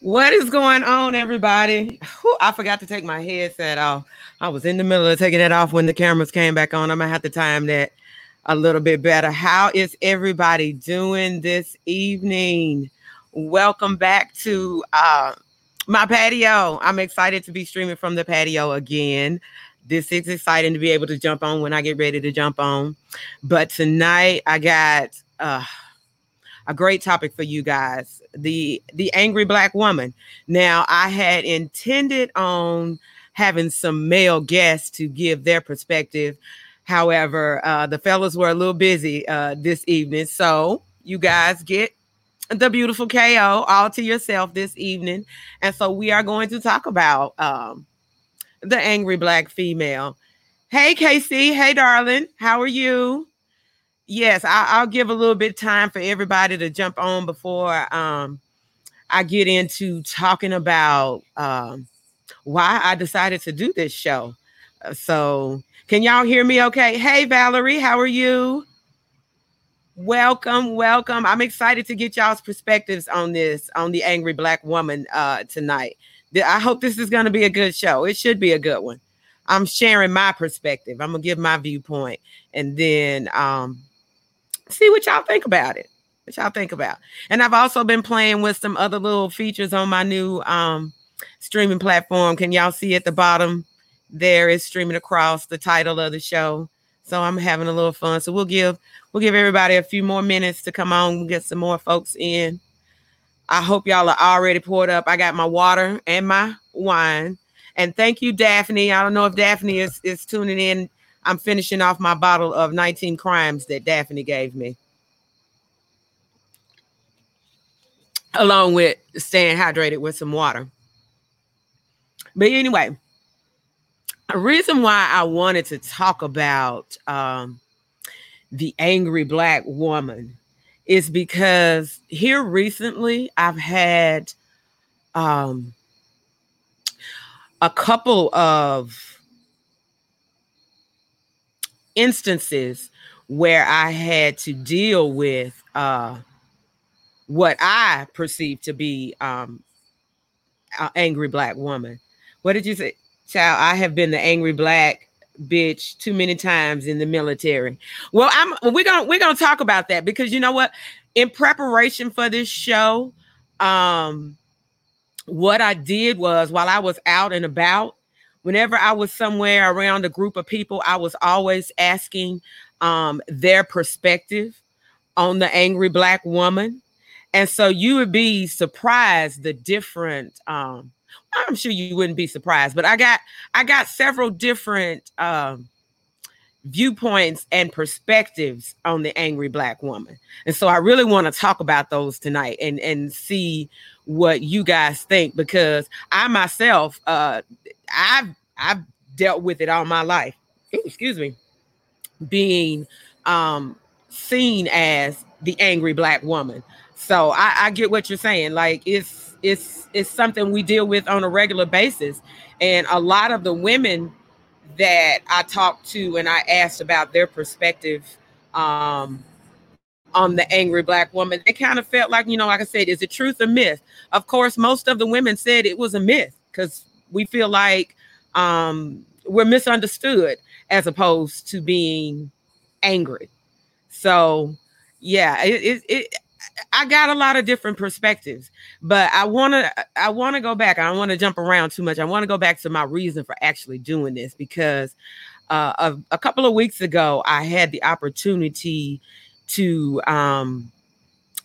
What is going on, everybody? Whew, I forgot to take my headset off. I was in the middle of taking it off when the cameras came back on. I'm going to have to time that a little bit better. How is everybody doing this evening? Welcome back to my patio. I'm excited to be streaming from the patio again. This is exciting to be able to jump on when I get ready to jump on. But tonight I got a great topic for you guys. The angry black woman. Now, I had intended on having some male guests to give their perspective. However, the fellas were a little busy this evening. So you guys get the beautiful KO all to yourself this evening. And so we are going to talk about the angry black female. Hey, KC. Hey, darling. How are you? Yes, I'll give a little bit of time for everybody to jump on before I get into talking about why I decided to do this show. So can y'all hear me okay? Hey, Valerie, how are you? Welcome, welcome. I'm excited to get y'all's perspectives on this, on the angry black woman tonight. I hope this is going to be a good show. It should be a good one. I'm sharing my perspective. I'm going to give my viewpoint and then see what y'all think about it. What y'all think about. And I've also been playing with some other little features on my new streaming platform. Can y'all see at the bottom? There is streaming across the title of the show. So I'm having a little fun. So we'll give everybody a few more minutes to come on. We'll get some more folks in. I hope y'all are already poured up. I got my water and my wine. And thank you, Daphne. I don't know if Daphne is tuning in. I'm finishing off my bottle of 19 Crimes that Daphne gave me, along with staying hydrated with some water. But anyway, a reason why I wanted to talk about the angry black woman is because here recently I've had a couple of instances where I had to deal with what I perceived to be an angry black woman. What did you say, child? I have been the angry black bitch too many times in the military. Well, we're gonna talk about that because you know what? In preparation for this show, what I did was while I was out and about, whenever I was somewhere around a group of people, I was always asking their perspective on the angry black woman. And so you would be surprised the different, I'm sure you wouldn't be surprised, but I got several different viewpoints and perspectives on the angry black woman. And so I really want to talk about those tonight and see what you guys think, because I myself, I've dealt with it all my life. Ooh, excuse me, being seen as the angry black woman. So I get what you're saying. Like it's something we deal with on a regular basis. And a lot of the women that I talked to and I asked about their perspective on the angry black woman, they kind of felt like, you know, like I said, is it truth or myth? Of course, most of the women said it was a myth because we feel like we're misunderstood as opposed to being angry. So, yeah, I got a lot of different perspectives, but I want to go back. I don't want to jump around too much. I want to go back to my reason for actually doing this, because a couple of weeks ago, I had the opportunity to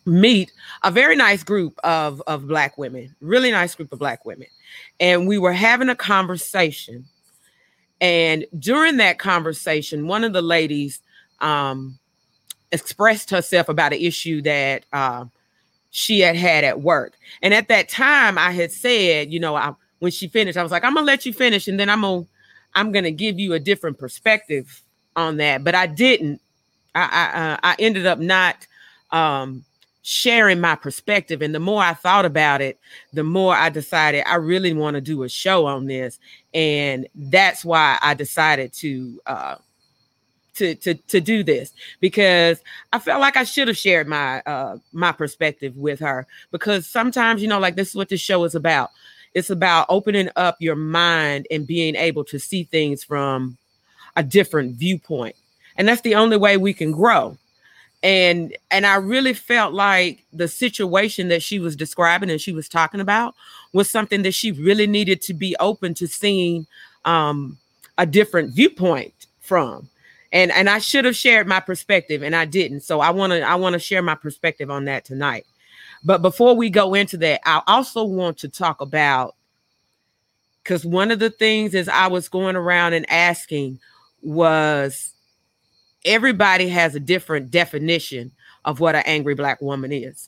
meet a very nice group of black women, really nice group of black women. And we were having a conversation. And during that conversation, one of the ladies expressed herself about an issue that she had at work. And at that time I had said, you know, when she finished, I was like, I'm gonna let you finish. And then I'm gonna give you a different perspective on that. But I didn't. I ended up not sharing my perspective. And the more I thought about it, the more I decided I really want to do a show on this. And that's why I decided to to do this, because I felt like I should have shared my my perspective with her, because sometimes, you know, like, this is what this show is about. It's about opening up your mind and being able to see things from a different viewpoint. And that's the only way we can grow. And I really felt like the situation that she was describing and she was talking about was something that she really needed to be open to seeing a different viewpoint from. And I should have shared my perspective, and I didn't. So I want to share my perspective on that tonight. But before we go into that, I also want to talk about, because one of the things is I was going around and asking was, everybody has a different definition of what an angry Black woman is.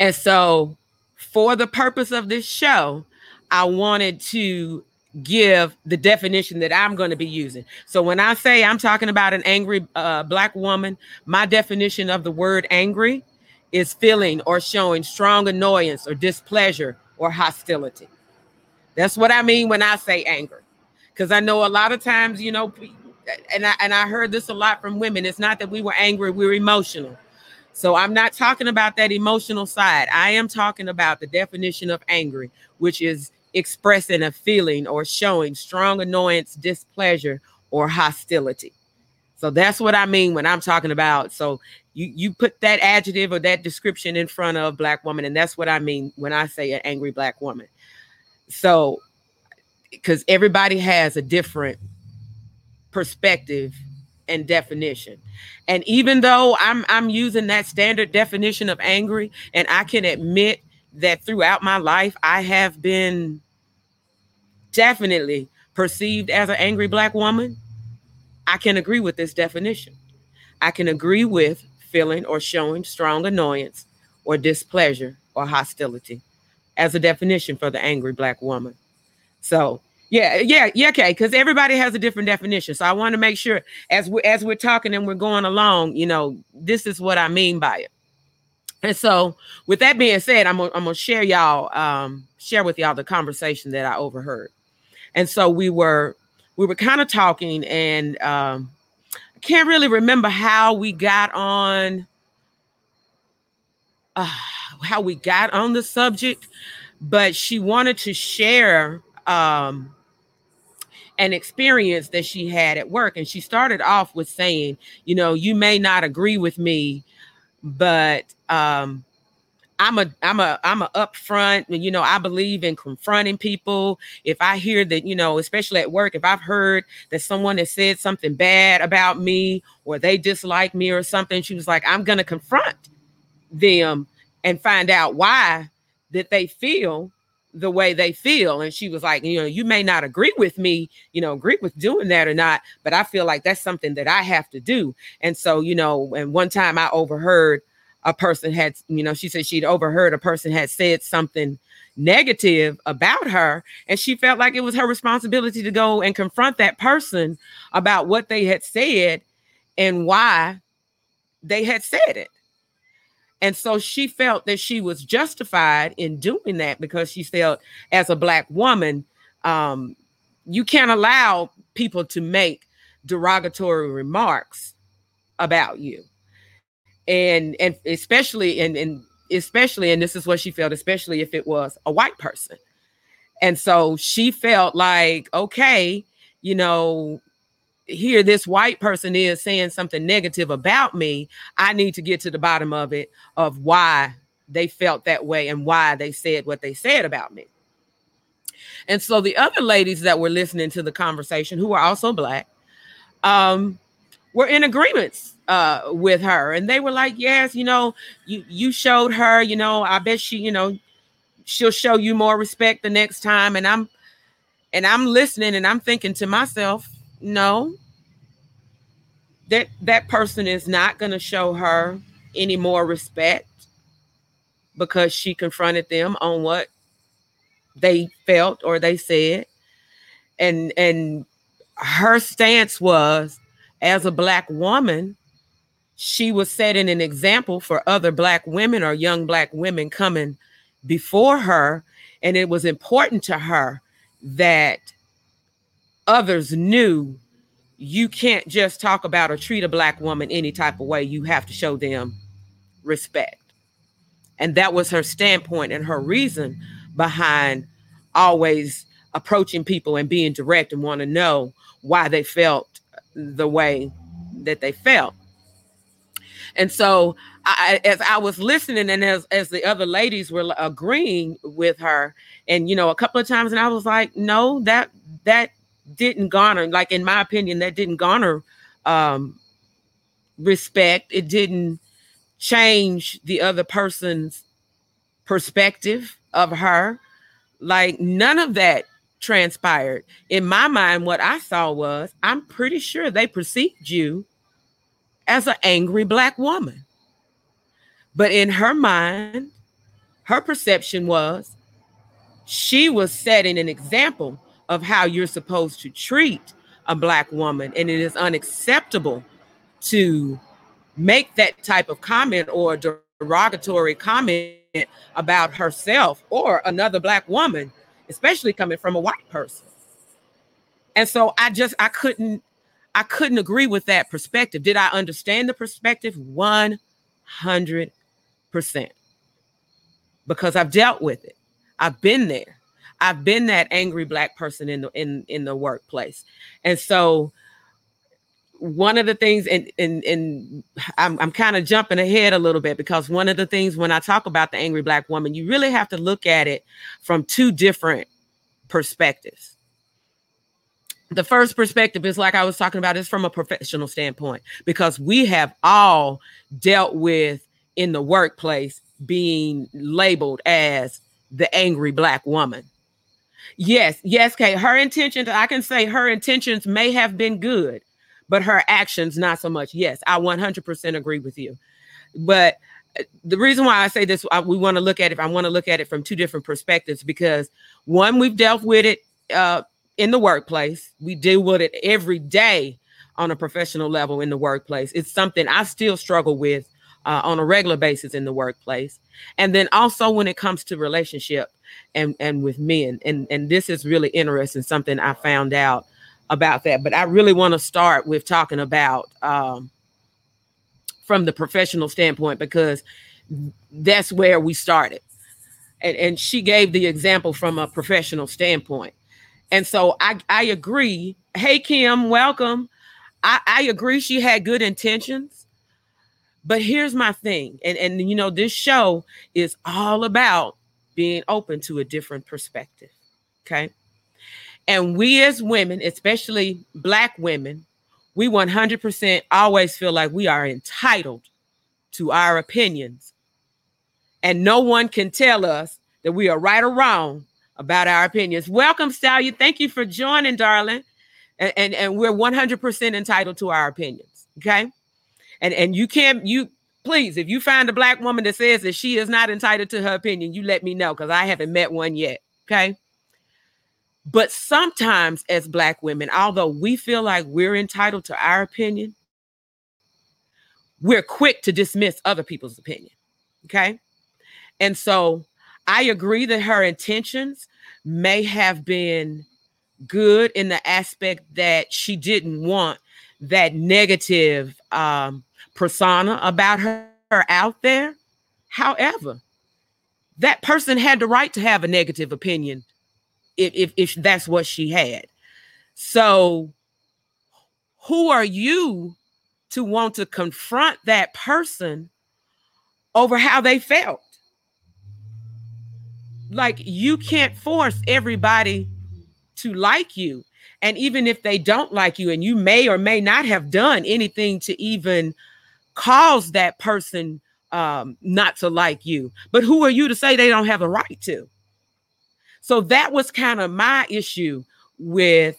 And so for the purpose of this show, I wanted to give the definition that I'm going to be using. So when I say I'm talking about an angry Black woman, my definition of the word angry is feeling or showing strong annoyance or displeasure or hostility. That's what I mean when I say angry, because I know a lot of times, you know, and I heard this a lot from women. It's not that we were angry, we were emotional. So I'm not talking about that emotional side. I am talking about the definition of angry, which is expressing a feeling or showing strong annoyance, displeasure, or hostility. So that's what I mean when I'm talking about. So you put that adjective or that description in front of Black woman, and that's what I mean when I say an angry Black woman. So, because everybody has a different perspective and definition. And even though I'm using that standard definition of angry, and I can admit that throughout my life, I have been definitely perceived as an angry Black woman, I can agree with this definition. I can agree with feeling or showing strong annoyance or displeasure or hostility as a definition for the angry Black woman. So yeah, okay, because everybody has a different definition. So I want to make sure as we're talking and we're going along, you know, this is what I mean by it. And so with that being said, I'm gonna share with y'all the conversation that I overheard. And so we were kind of talking, and I can't really remember how we got on the subject, but she wanted to share an experience that she had at work. And she started off with saying, you know, you may not agree with me, but I'm a upfront, you know, I believe in confronting people. If I hear that, you know, especially at work, if I've heard that someone has said something bad about me or they dislike me or something, she was like, I'm going to confront them and find out why that they feel the way they feel. And she was like, you know, you may not agree with me, you know, agree with doing that or not, but I feel like that's something that I have to do. And so, you know, and one time I overheard a person had, you know, she said she'd overheard a person had said something negative about her, and she felt like it was her responsibility to go and confront that person about what they had said and why they had said it. And so she felt that she was justified in doing that, because she felt as a Black woman, you can't allow people to make derogatory remarks about you. And especially, and this is what she felt, especially if it was a white person. And so she felt like, okay, you know, here this white person is saying something negative about me. I need to get to the bottom of it, of why they felt that way and why they said what they said about me. And so the other ladies that were listening to the conversation, who are also Black, were in agreements with her. And they were like, yes, you know, you showed her, you know, I bet she, you know, she'll show you more respect the next time. And I'm listening and I'm thinking to myself, no, that person is not going to show her any more respect because she confronted them on what they felt or they said. And her stance was, as a Black woman, she was setting an example for other Black women or young Black women coming before her. And it was important to her that others knew you can't just talk about or treat a black woman any type of way. You have to show them respect. And that was her standpoint and her reason behind always approaching people and being direct and want to know why they felt the way that they felt. And so as I was listening and as the other ladies were agreeing with her, and, you know, a couple of times, and I was like, no, that didn't garner, like, in my opinion, that didn't garner respect. It didn't change the other person's perspective of her. Like, none of that transpired. In my mind, what I saw was, I'm pretty sure they perceived you as an angry black woman. But in her mind, her perception was, she was setting an example of how you're supposed to treat a black woman. And it is unacceptable to make that type of comment or derogatory comment about herself or another black woman, especially coming from a white person. And so I couldn't agree with that perspective. Did I understand the perspective? 100%. Because I've dealt with it. I've been there. I've been that angry black person in the workplace. And so one of the things, and I'm kind of jumping ahead a little bit, because one of the things when I talk about the angry black woman, you really have to look at it from two different perspectives. The first perspective is, like I was talking about, is from a professional standpoint, because we have all dealt with in the workplace being labeled as the angry black woman. Yes, Kate, her intentions, I can say her intentions may have been good, but her actions, not so much. Yes, I 100% agree with you. But the reason why I say this, I want to look at it from two different perspectives, because one, we've dealt with it in the workplace. We deal with it every day on a professional level in the workplace. It's something I still struggle with on a regular basis in the workplace. And then also when it comes to relationship and with men. And this is really interesting, something I found out about that. But I really want to start with talking about from the professional standpoint, because that's where we started. And she gave the example from a professional standpoint. And so I agree. Hey, Kim, welcome. I agree she had good intentions. But here's my thing. And, you know, this show is all about being open to a different perspective. Okay. And we as women, especially black women, we 100% always feel like we are entitled to our opinions. And no one can tell us that we are right or wrong about our opinions. Welcome, Stallion. Thank you for joining, darling. And we're 100% entitled to our opinions, okay? And please, if you find a black woman that says that she is not entitled to her opinion, you let me know, because I haven't met one yet, okay? But sometimes as black women, although we feel like we're entitled to our opinion, we're quick to dismiss other people's opinion, okay? And so I agree that her intentions may have been good in the aspect that she didn't want that negative persona about her out there. However, that person had the right to have a negative opinion if that's what she had. So who are you to want to confront that person over how they felt? Like, you can't force everybody to like you. And even if they don't like you, and you may or may not have done anything to even cause that person not to like you, but who are you to say they don't have a right to? So that was kind of my issue with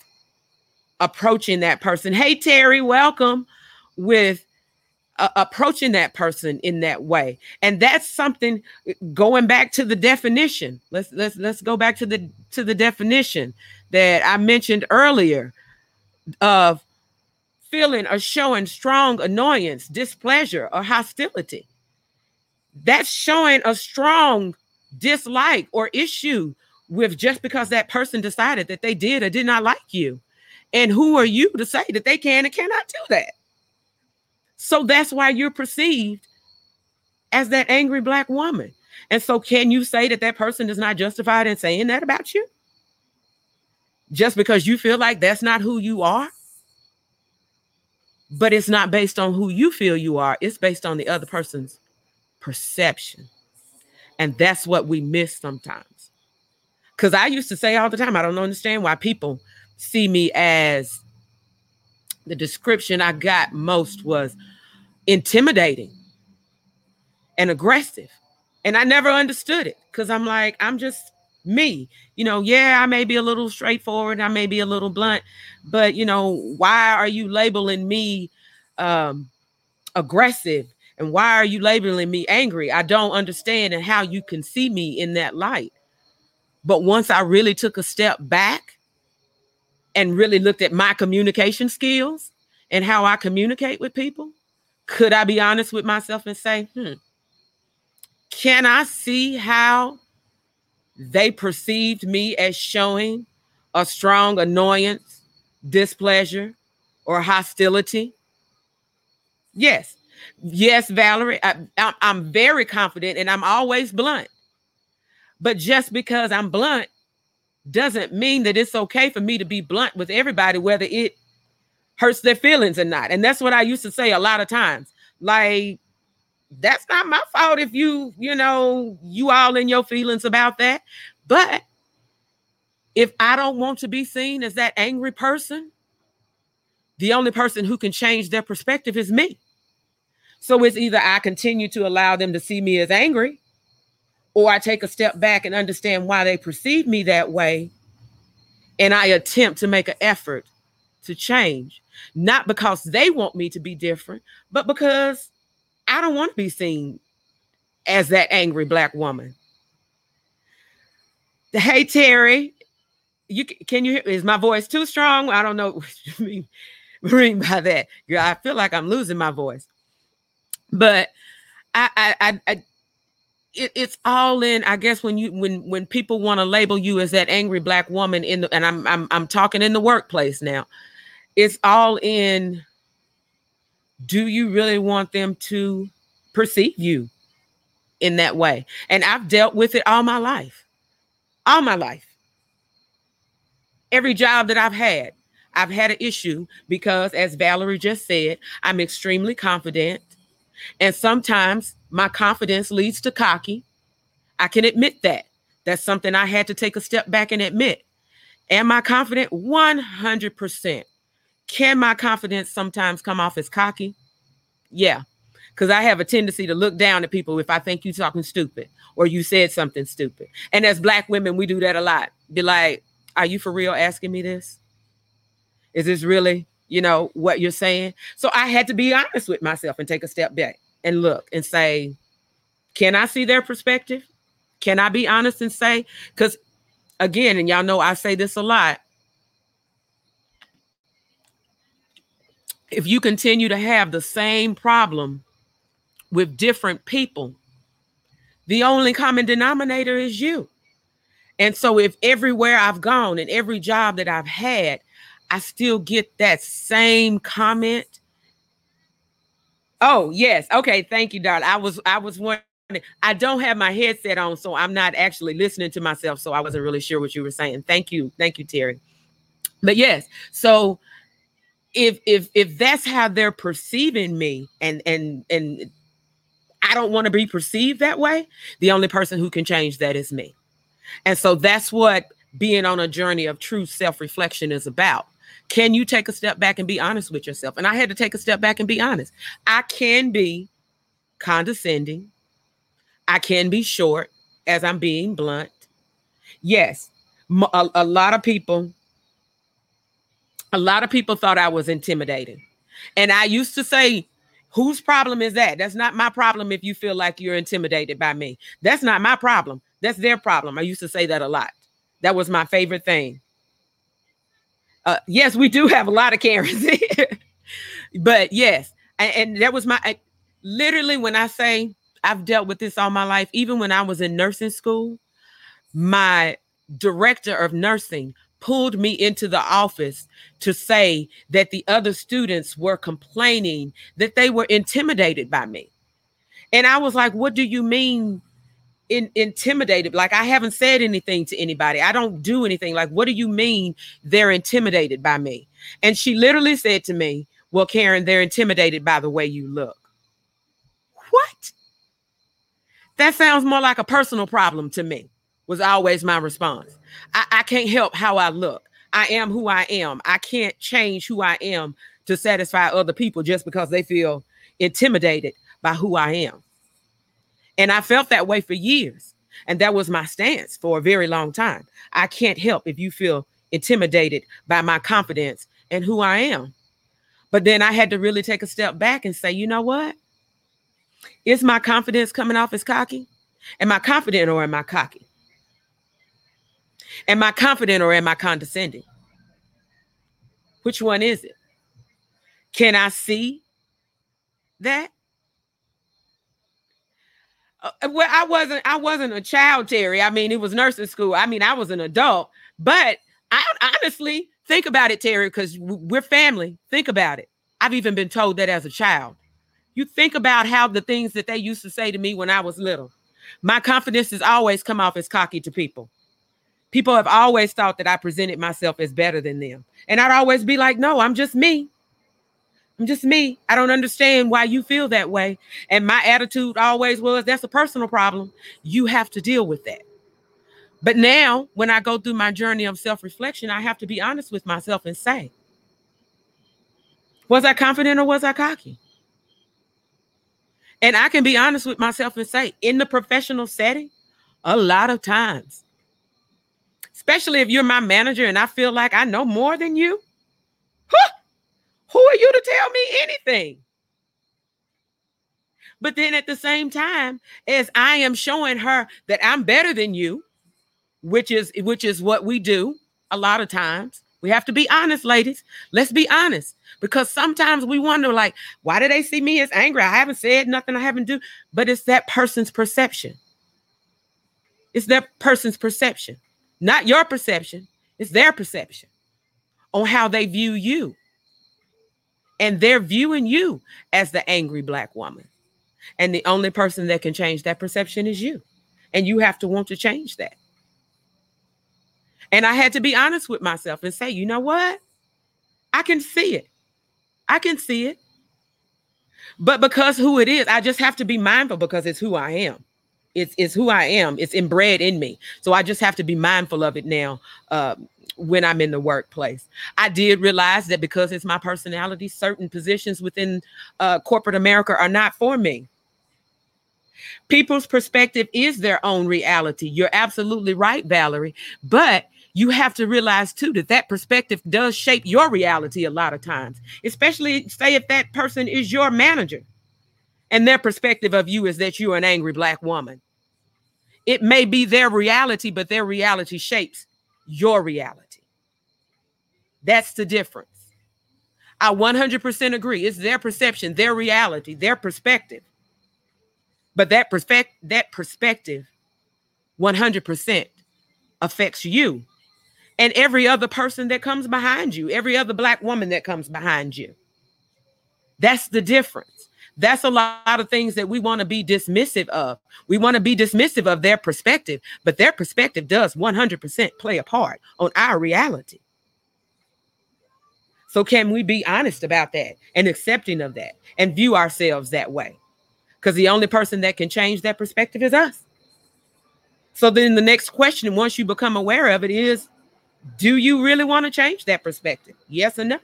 approaching that person. Hey, Terry, welcome. With approaching that person in that way. And that's something, going back to the definition. Let's go back to the definition that I mentioned earlier, of feeling or showing strong annoyance, displeasure, or hostility. That's showing a strong dislike or issue with, just because that person decided that they did or did not like you. And who are you to say that they can and cannot do that? So that's why you're perceived as that angry black woman. And so can you say that that person is not justified in saying that about you? Just because you feel like that's not who you are? But it's not based on who you feel you are. It's based on the other person's perception. And that's what we miss sometimes. Because I used to say all the time, I don't understand why people see me as, the description I got most was intimidating and aggressive. And I never understood it because I'm like, I'm just me. You know, yeah, I may be a little straightforward. I may be a little blunt. But, you know, why are you labeling me aggressive? And why are you labeling me angry? I don't understand and how you can see me in that light. But once I really took a step back and really looked at my communication skills and how I communicate with people, could I be honest with myself and say, can I see how they perceived me as showing a strong annoyance, displeasure, or hostility? Yes. Yes, Valerie, I'm very confident and I'm always blunt. But just because I'm blunt doesn't mean that it's okay for me to be blunt with everybody, whether it hurts their feelings or not. And that's what I used to say a lot of times. Like, that's not my fault if you all in your feelings about that. But if I don't want to be seen as that angry person, the only person who can change their perspective is me. So it's either I continue to allow them to see me as angry, or I take a step back and understand why they perceive me that way. And I attempt to make an effort to change, not because they want me to be different, but because I don't want to be seen as that angry black woman. Hey, Terry, can you hear? Is my voice too strong? I don't know what you mean by that. Girl, I feel like I'm losing my voice. But it's all in, I guess, when people want to label you as that angry black woman and I'm talking in the workplace now. It's all in, do you really want them to perceive you in that way? And I've dealt with it all my life. Every job that I've had an issue because, as Valerie just said, I'm extremely confident. And sometimes my confidence leads to cocky. I can admit that. That's something I had to take a step back and admit. Am I confident? 100%. Can my confidence sometimes come off as cocky? Yeah, because I have a tendency to look down at people if I think you're talking stupid or you said something stupid. And as black women, we do that a lot. Be like, are you for real asking me this? Is this really, what you're saying? So I had to be honest with myself and take a step back and look and say, can I see their perspective? Can I be honest and say, because again, and y'all know I say this a lot, if you continue to have the same problem with different people, the only common denominator is you. And so if everywhere I've gone and every job that I've had, I still get that same comment. Oh, yes. Okay. Thank you, darling. I was wondering, I don't have my headset on, so I'm not actually listening to myself. So I wasn't really sure what you were saying. Thank you. Thank you, Terry. But yes, so if that's how they're perceiving me and I don't want to be perceived that way, the only person who can change that is me. And so that's what being on a journey of true self-reflection is about. Can you take a step back and be honest with yourself? And I had to take a step back and be honest. I can be condescending. I can be short as I'm being blunt. Yes, a lot of people thought I was intimidating. And I used to say, whose problem is that? That's not my problem if you feel like you're intimidated by me. That's not my problem. That's their problem. I used to say that a lot. That was my favorite thing. Yes, we do have a lot of Karens here. But yes, and that was literally when I say I've dealt with this all my life, even when I was in nursing school, my director of nursing pulled me into the office to say that the other students were complaining that they were intimidated by me. And I was like, what do you mean intimidated? Like, I haven't said anything to anybody. I don't do anything. Like, what do you mean they're intimidated by me? And she literally said to me, well, Karen, they're intimidated by the way you look. What? That sounds more like a personal problem to me, was always my response. I can't help how I look. I am who I am. I can't change who I am to satisfy other people just because they feel intimidated by who I am. And I felt that way for years. And that was my stance for a very long time. I can't help if you feel intimidated by my confidence and who I am. But then I had to really take a step back and say, you know what? Is my confidence coming off as cocky? Am I confident or am I cocky? Am I confident or am I condescending? Which one is it? Can I see that? Well, I wasn't a child, Terry. I mean, it was nursing school. I mean, I was an adult. But I honestly, think about it, Terry, because we're family. Think about it. I've even been told that as a child. You think about how the things that they used to say to me when I was little. My confidence has always come off as cocky to people. People have always thought that I presented myself as better than them. And I'd always be like, no, I'm just me. I'm just me. I don't understand why you feel that way. And my attitude always was, that's a personal problem. You have to deal with that. But now when I go through my journey of self-reflection, I have to be honest with myself and say, was I confident or was I cocky? And I can be honest with myself and say, in the professional setting, a lot of times, especially if you're my manager and I feel like I know more than you, who are you to tell me anything? But then at the same time, as I am showing her that I'm better than you, which is what we do a lot of times. We have to be honest, ladies. Let's be honest, because sometimes we wonder, like, why do they see me as angry? I haven't said nothing. I haven't do, but it's that person's perception. It's that person's perception, not your perception. It's their perception on how they view you. And they're viewing you as the angry Black woman. And the only person that can change that perception is you. And you have to want to change that. And I had to be honest with myself and say, you know what? I can see it. I can see it. But because who it is, I just have to be mindful because it's who I am. It's who I am. It's inbred in me. So I just have to be mindful of it now when I'm in the workplace. I did realize that because it's my personality, certain positions within corporate America are not for me. People's perspective is their own reality. You're absolutely right, Valerie. But you have to realize, too, that perspective does shape your reality a lot of times, especially, say, if that person is your manager and their perspective of you is that you're an angry Black woman. It may be their reality, but their reality shapes your reality. That's the difference. I 100% agree. It's their perception, their reality, their perspective. But that perspective 100% affects you and every other person that comes behind you, every other Black woman that comes behind you. That's the difference. That's a lot of things that we want to be dismissive of. We want to be dismissive of their perspective, but their perspective does 100% play a part on our reality. So can we be honest about that and accepting of that and view ourselves that way? Because the only person that can change that perspective is us. So then the next question, once you become aware of it, is, do you really want to change that perspective? Yes or no?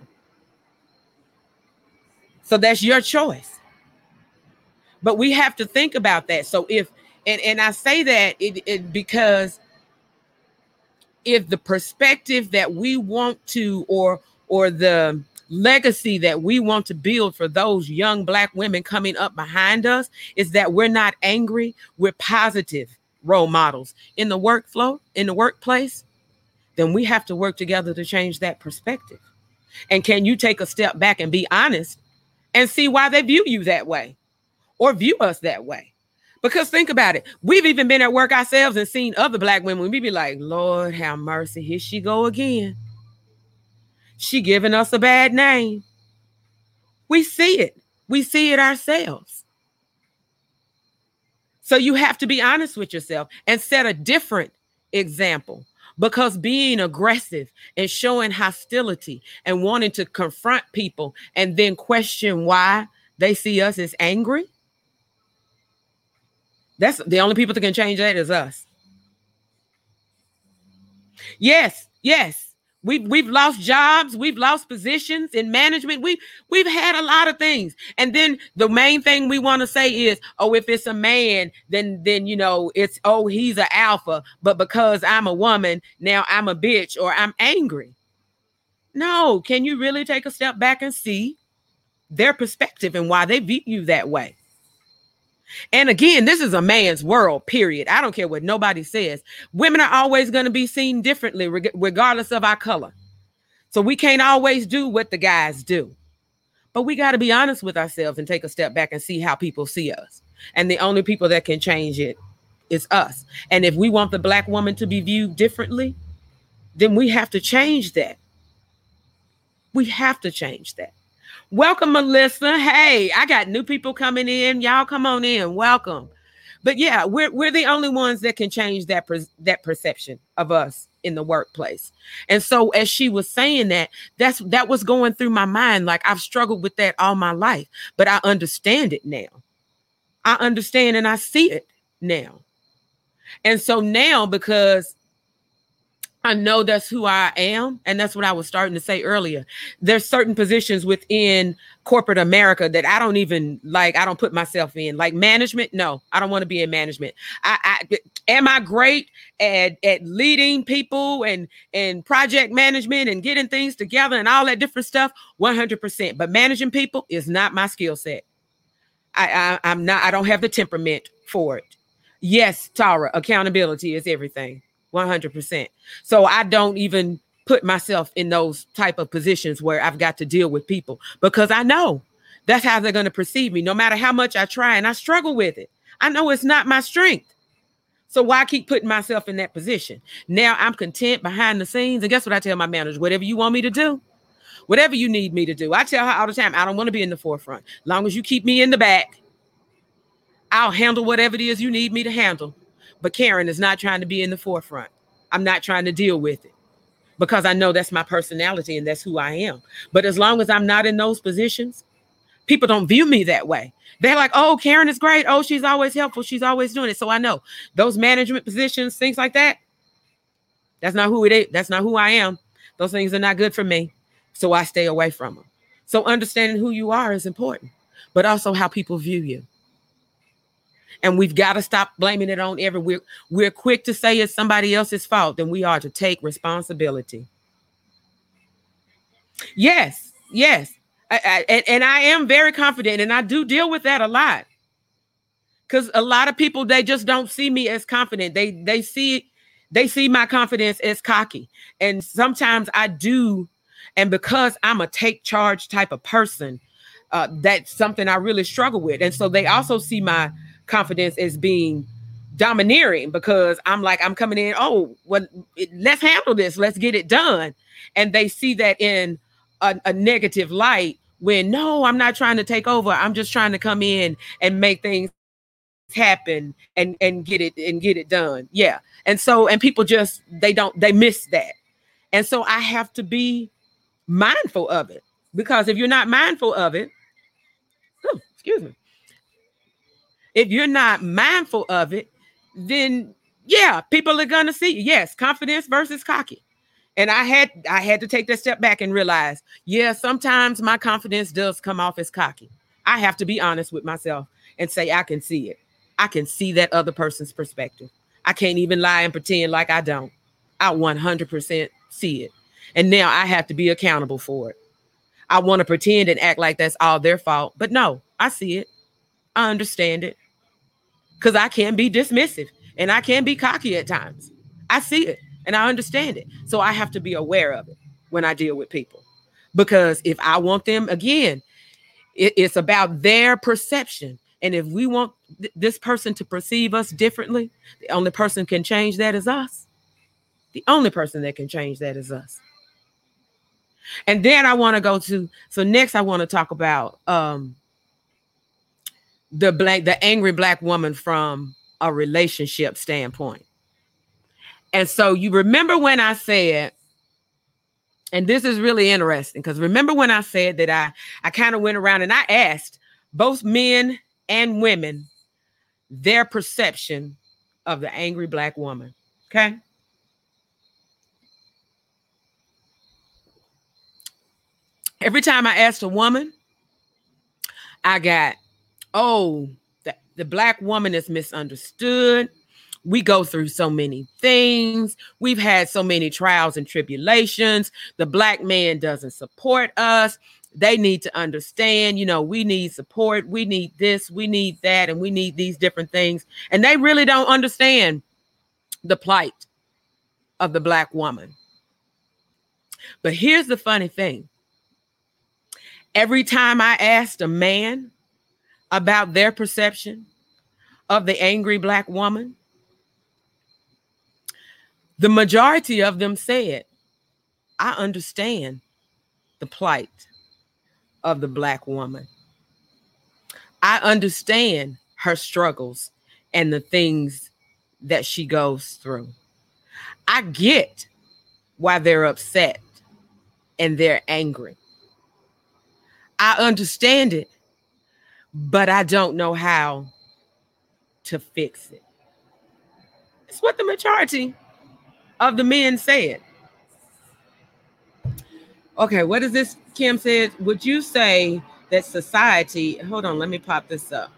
So that's your choice. But we have to think about that. So and I say that because if the perspective that we want to, or the legacy that we want to build for those young Black women coming up behind us is that we're not angry, we're positive role models in the workflow, in the workplace, then we have to work together to change that perspective. And can you take a step back and be honest and see why they view you that way or view us that way? Because think about it. We've even been at work ourselves and seen other black women. We be like, Lord, have mercy. Here she go again. She giving us a bad name. We see it. We see it ourselves. So you have to be honest with yourself and set a different example. Because being aggressive and showing hostility and wanting to confront people and then question why they see us as angry, that's the only people that can change that is us. Yes. We've lost jobs. We've lost positions in management. We've had a lot of things. And then the main thing we want to say is, oh, if it's a man, then, you know, it's, oh, he's an alpha. But because I'm a woman, now I'm a bitch or I'm angry. No. Can you really take a step back and see their perspective and why they beat you that way? And again, this is a man's world, period. I don't care what nobody says. Women are always going to be seen differently, regardless of our color. So we can't always do what the guys do. But we got to be honest with ourselves and take a step back and see how people see us. And the only people that can change it is us. And if we want the black woman to be viewed differently, then we have to change that. We have to change that. Welcome, Melissa. Hey, I got new people coming in. Y'all come on in. Welcome. But yeah, we're the only ones that can change that perception of us in the workplace. And so as she was saying that, that was going through my mind. Like, I've struggled with that all my life, but I understand it now. I understand and I see it now. And so now, because I know that's who I am, and that's what I was starting to say earlier. There's certain positions within corporate America that I don't even like. I don't put myself in, like management. No, I don't want to be in management. I am I great at leading people and project management and getting things together and all that different stuff? 100%. But managing people is not my skill set. I'm not. I don't have the temperament for it. Yes, Tara, accountability is everything. 100%. So I don't even put myself in those type of positions where I've got to deal with people, because I know that's how they're going to perceive me. No matter how much I try, and I struggle with it, I know it's not my strength. So why keep putting myself in that position? Now I'm content behind the scenes. And guess what I tell my manager? Whatever you want me to do, whatever you need me to do. I tell her all the time, I don't want to be in the forefront. As long as you keep me in the back, I'll handle whatever it is you need me to handle. But Karen is not trying to be in the forefront. I'm not trying to deal with it, because I know that's my personality and that's who I am. But as long as I'm not in those positions, people don't view me that way. They're like, oh, Karen is great. Oh, she's always helpful. She's always doing it. So I know those management positions, things like that, that's not who it is. That's not who I am. Those things are not good for me. So I stay away from them. So understanding who you are is important, but also how people view you. And we've got to stop blaming it on everyone. We're quick to say it's somebody else's fault than we are to take responsibility. Yes. And I am very confident, and I do deal with that a lot. Because a lot of people, they just don't see me as confident. They see my confidence as cocky. And sometimes I do. And because I'm a take charge type of person, that's something I really struggle with. And so they also see my confidence as being domineering, because I'm coming in, oh, well, let's handle this. Let's get it done. And they see that in a negative light, when no, I'm not trying to take over. I'm just trying to come in and make things happen and get it done. Yeah. And so, and people just, they miss that. And so I have to be mindful of it, because if you're not mindful of it, if you're not mindful of it, then yeah, people are going to see you. Yes, confidence versus cocky. And I had to take that step back and realize, yeah, sometimes my confidence does come off as cocky. I have to be honest with myself and say, I can see it. I can see that other person's perspective. I can't even lie and pretend like I don't. I 100% see it. And now I have to be accountable for it. I want to pretend and act like that's all their fault, but no, I see it. I understand it. Because I can be dismissive and I can be cocky at times. I see it and I understand it. So I have to be aware of it when I deal with people. Because if I want them, again, it's about their perception. And if we want this person to perceive us differently, the only person can change that is us. The only person that can change that is us. And then I want to go to, so next I want to talk about the angry Black woman from a relationship standpoint. And so you remember when I said, and this is really interesting, because remember when I said that I kind of went around and I asked both men and women their perception of the angry Black woman, okay? Every time I asked a woman, I got, oh, the Black woman is misunderstood. We go through so many things. We've had so many trials and tribulations. The Black man doesn't support us. They need to understand, you know, we need support. We need this, we need that, and we need these different things. And they really don't understand the plight of the Black woman. But here's the funny thing. Every time I asked a man about their perception of the angry Black woman, the majority of them said, I understand the plight of the Black woman. I understand her struggles and the things that she goes through. I get why they're upset and they're angry. I understand it, but I don't know how to fix it. It's what the majority of the men said. Okay, what is this? Kim said, would you say that society, hold on, let me pop this up.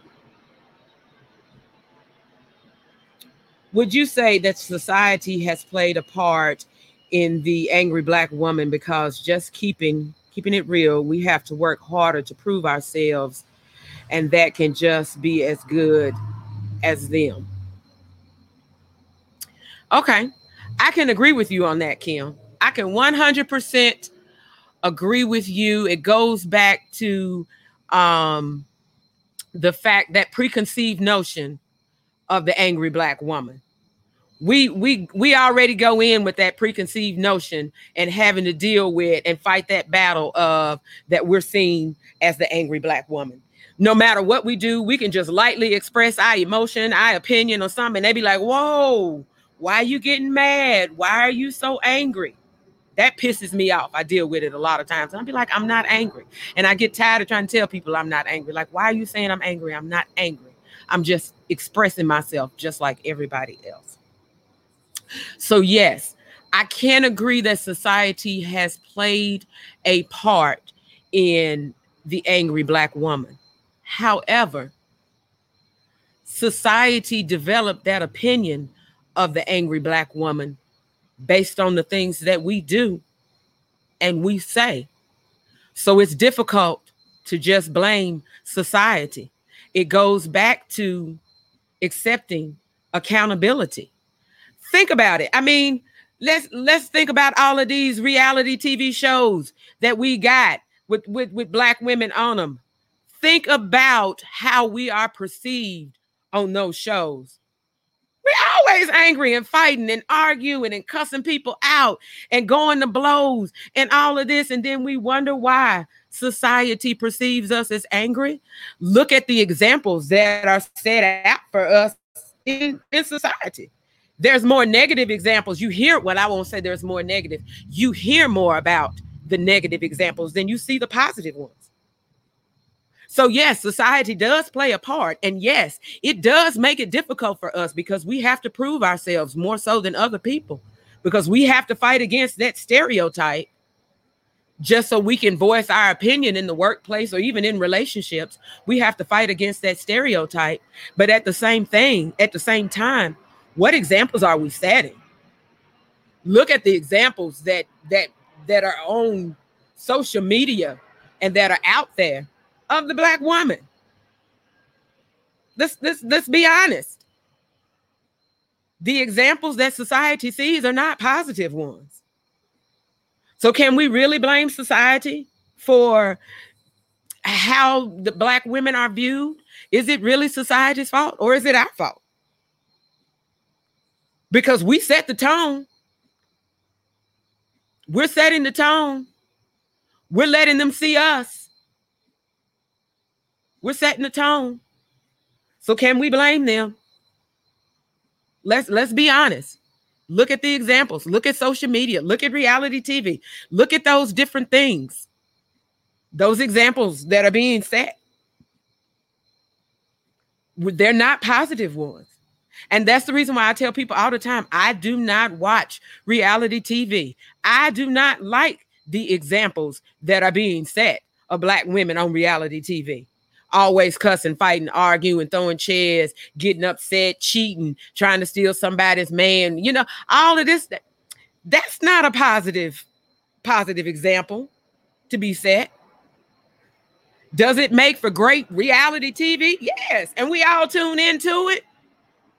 Would you say that society has played a part in the angry Black woman? Because just keeping it real, we have to work harder to prove ourselves, and that can just be as good as them. Okay, I can agree with you on that, Kim. I can 100% agree with you. It goes back to the fact that preconceived notion of the angry Black woman. We already go in with that preconceived notion and having to deal with and fight that battle of that we're seen as the angry Black woman. No matter what we do, we can just lightly express our emotion, our opinion or something. They be like, whoa, why are you getting mad? Why are you so angry? That pisses me off. I deal with it a lot of times. And I'll be like, I'm not angry. And I get tired of trying to tell people I'm not angry. Like, why are you saying I'm angry? I'm not angry. I'm just expressing myself just like everybody else. So yes, I can agree that society has played a part in the angry Black woman. However, society developed that opinion of the angry Black woman based on the things that we do and we say. So it's difficult to just blame society. It goes back to accepting accountability. Think about it. I mean, let's think about all of these reality TV shows that we got with Black women on them. Think about how we are perceived on those shows. We're always angry and fighting and arguing and cussing people out and going to blows and all of this. And then we wonder why society perceives us as angry. Look at the examples that are set out for us in society. There's more negative examples. You hear, well, I won't say there's more negative. You hear more about the negative examples than you see the positive ones. So yes, society does play a part. And yes, it does make it difficult for us because we have to prove ourselves more so than other people because we have to fight against that stereotype just so we can voice our opinion in the workplace or even in relationships. We have to fight against that stereotype. But at the same time, what examples are we setting? Look at the examples that are on social media and that are out there of the Black woman. Let's be honest. The examples that society sees are not positive ones. So can we really blame society for how the Black women are viewed? Is it really society's fault or is it our fault? Because we set the tone. We're setting the tone. We're letting them see us. We're setting the tone. So can we blame them? Let's be honest. Look at the examples. Look at social media. Look at reality TV. Look at those different things. Those examples that are being set. They're not positive ones. And that's the reason why I tell people all the time, I do not watch reality TV. I do not like the examples that are being set of Black women on reality TV. Always cussing, fighting, arguing, throwing chairs, getting upset, cheating, trying to steal somebody's man. You know, all of this, that's not a positive example to be set. Does it make for great reality TV? Yes. And we all tune into it.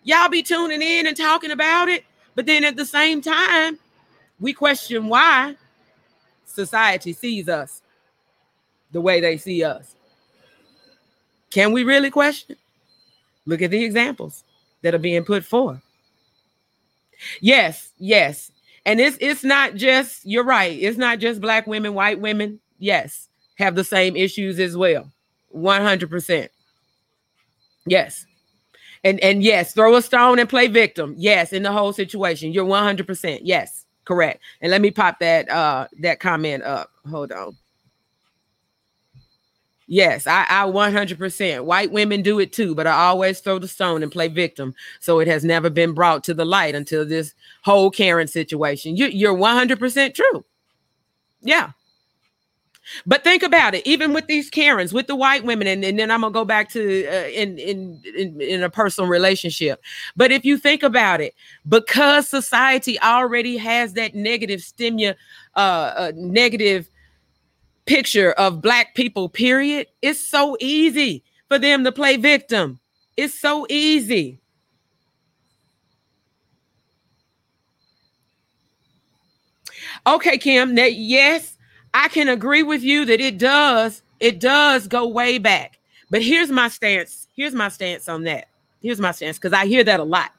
Y'all be tuning in and talking about it. But then at the same time, we question why society sees us the way they see us. Can we really question? Look at the examples that are being put forth. Yes. And it's not just, you're right. It's not just Black women, white women. Yes. Have the same issues as well. 100%. Yes. And yes, throw a stone and play victim. Yes, in the whole situation. You're 100%. Yes, correct. And let me pop that comment up. Hold on. Yes, I 100%. White women do it too, but I always throw the stone and play victim. So it has never been brought to the light until this whole Karen situation. You're 100% true. Yeah. But think about it, even with these Karens, with the white women, and then I'm going to go back to in a personal relationship. But if you think about it, because society already has that negative picture of Black people, period, it's so easy for them to play victim. It's so easy. Okay, Kim, yes. I can agree with you that it does go way back. But here's my stance. Here's my stance on that. Here's my stance, because I hear that a lot.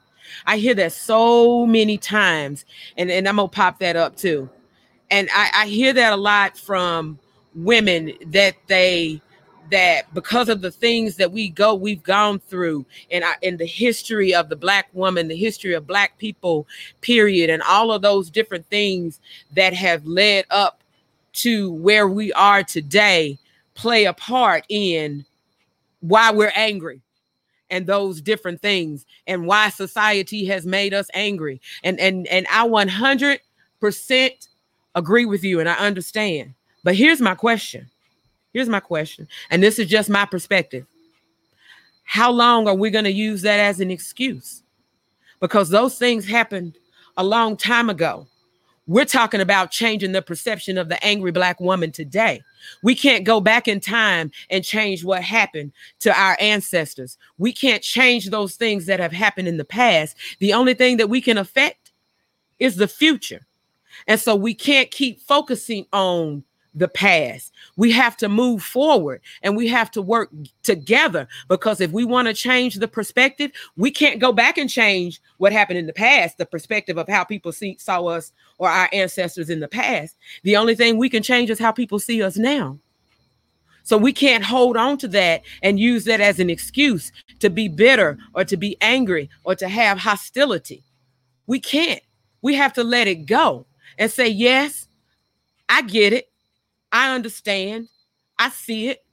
I hear that so many times. And I'm going to pop that up too. And I hear that a lot from women that because of the things that we've gone through in the history of the Black woman, the history of Black people, period, and all of those different things that have led up to where we are today play a part in why we're angry and those different things and why society has made us angry. And I 100% agree with you and I understand. But here's my question. And this is just my perspective. How long are we going to use that as an excuse? Because those things happened a long time ago. We're talking about changing the perception of the angry Black woman today. We can't go back in time and change what happened to our ancestors. We can't change those things that have happened in the past. The only thing that we can affect is the future. And so we can't keep focusing on the past. We have to move forward and we have to work together, because if we want to change the perspective, we can't go back and change what happened in the past, the perspective of how people saw us or our ancestors in the past. The only thing we can change is how people see us now. So we can't hold on to that and use that as an excuse to be bitter or to be angry or to have hostility. We can't. We have to let it go and say, yes, I get it. I understand. I see it.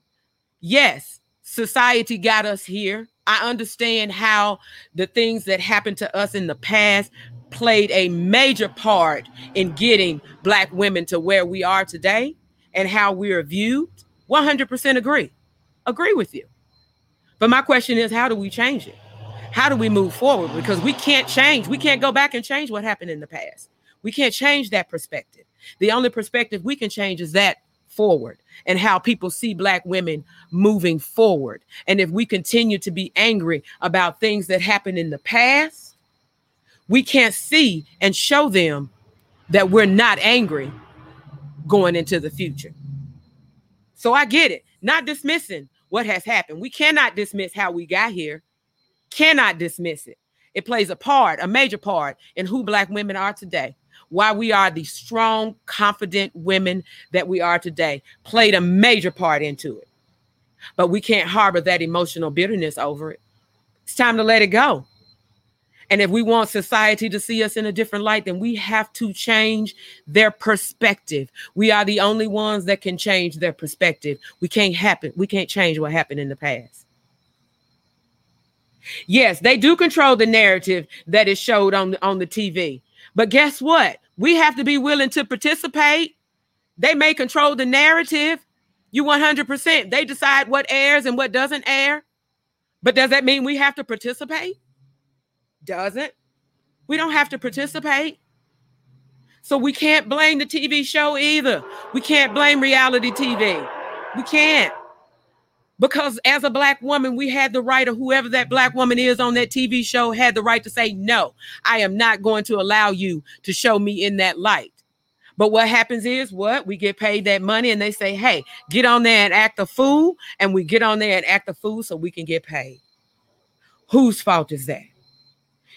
Yes, society got us here. I understand how the things that happened to us in the past played a major part in getting Black women to where we are today and how we are viewed. 100% agree with you. But my question is, how do we change it? How do we move forward? Because we can't change. We can't go back and change what happened in the past. We can't change that perspective. The only perspective we can change is that forward and how people see Black women moving forward. And if we continue to be angry about things that happened in the past, we can't see and show them that we're not angry going into the future. So I get it. Not dismissing what has happened. We cannot dismiss how we got here, cannot dismiss it. It plays a part, a major part, in who Black women are today. Why we are the strong, confident women that we are today played a major part into it. But we can't harbor that emotional bitterness over it. It's time to let it go. And if we want society to see us in a different light, then we have to change their perspective. We are the only ones that can change their perspective. We can't change what happened in the past. Yes, they do control the narrative that is showed on the TV. But guess what? We have to be willing to participate. They may control the narrative. You 100%. They decide what airs and what doesn't air. But does that mean we have to participate? Doesn't. We don't have to participate. So we can't blame the TV show either. We can't blame reality TV. We can't. Because as a Black woman, we had the right, or whoever that Black woman is on that TV show had the right to say, no, I am not going to allow you to show me in that light. But what happens is what? We get paid that money and they say, hey, get on there and act a fool. And we get on there and act a fool so we can get paid. Whose fault is that?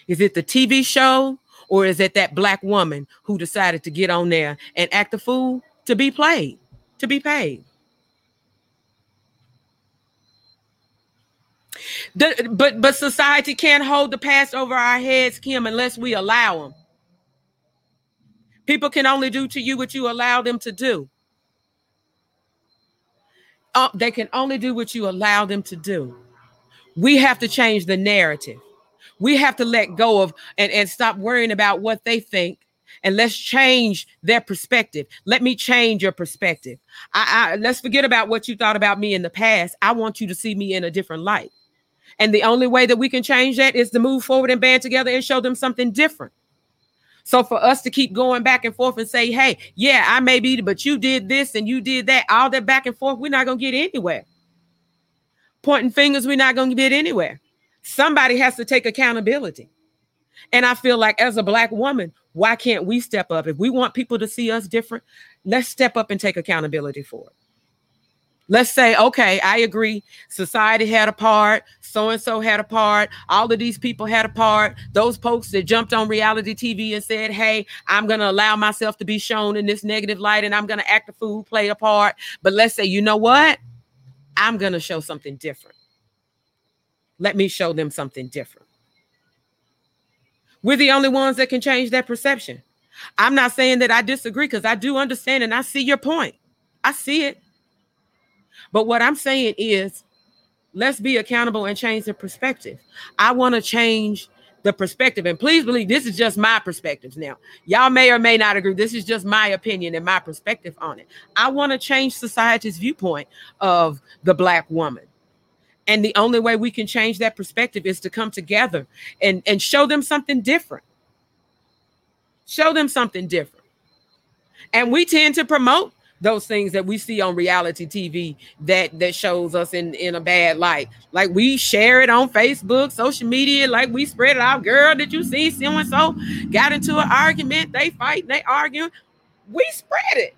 Is it the TV show, or is it that Black woman who decided to get on there and act a fool to be played, to be paid? But society can't hold the past over our heads, Kim, unless we allow them. People can only do to you what you allow them to do. They can only do what you allow them to do. We have to change the narrative. We have to let go of and stop worrying about what they think. And let's change their perspective. Let me change your perspective. Let's forget about what you thought about me in the past. I want you to see me in a different light. And the only way that we can change that is to move forward and band together and show them something different. So for us to keep going back and forth and say, hey, yeah, I may be, but you did this and you did that, all that back and forth, we're not going to get anywhere. Pointing fingers, we're not going to get anywhere. Somebody has to take accountability. And I feel like as a Black woman, why can't we step up? If we want people to see us different, let's step up and take accountability for it. Let's say, okay, I agree. Society had a part. So-and-so had a part. All of these people had a part. Those folks that jumped on reality TV and said, hey, I'm going to allow myself to be shown in this negative light and I'm going to act a fool, play a part. But let's say, you know what? I'm going to show something different. Let me show them something different. We're the only ones that can change that perception. I'm not saying that I disagree, because I do understand and I see your point. I see it. But what I'm saying is, let's be accountable and change the perspective. I want to change the perspective. And please believe this is just my perspectives now. Y'all may or may not agree. This is just my opinion and my perspective on it. I want to change society's viewpoint of the Black woman. And the only way we can change that perspective is to come together and show them something different. Show them something different. And we tend to promote those things that we see on reality TV that shows us in a bad light. Like we share it on Facebook, social media, like we spread it out. Girl, did you see so-and-so got into an argument? They fight, they argue. We spread it.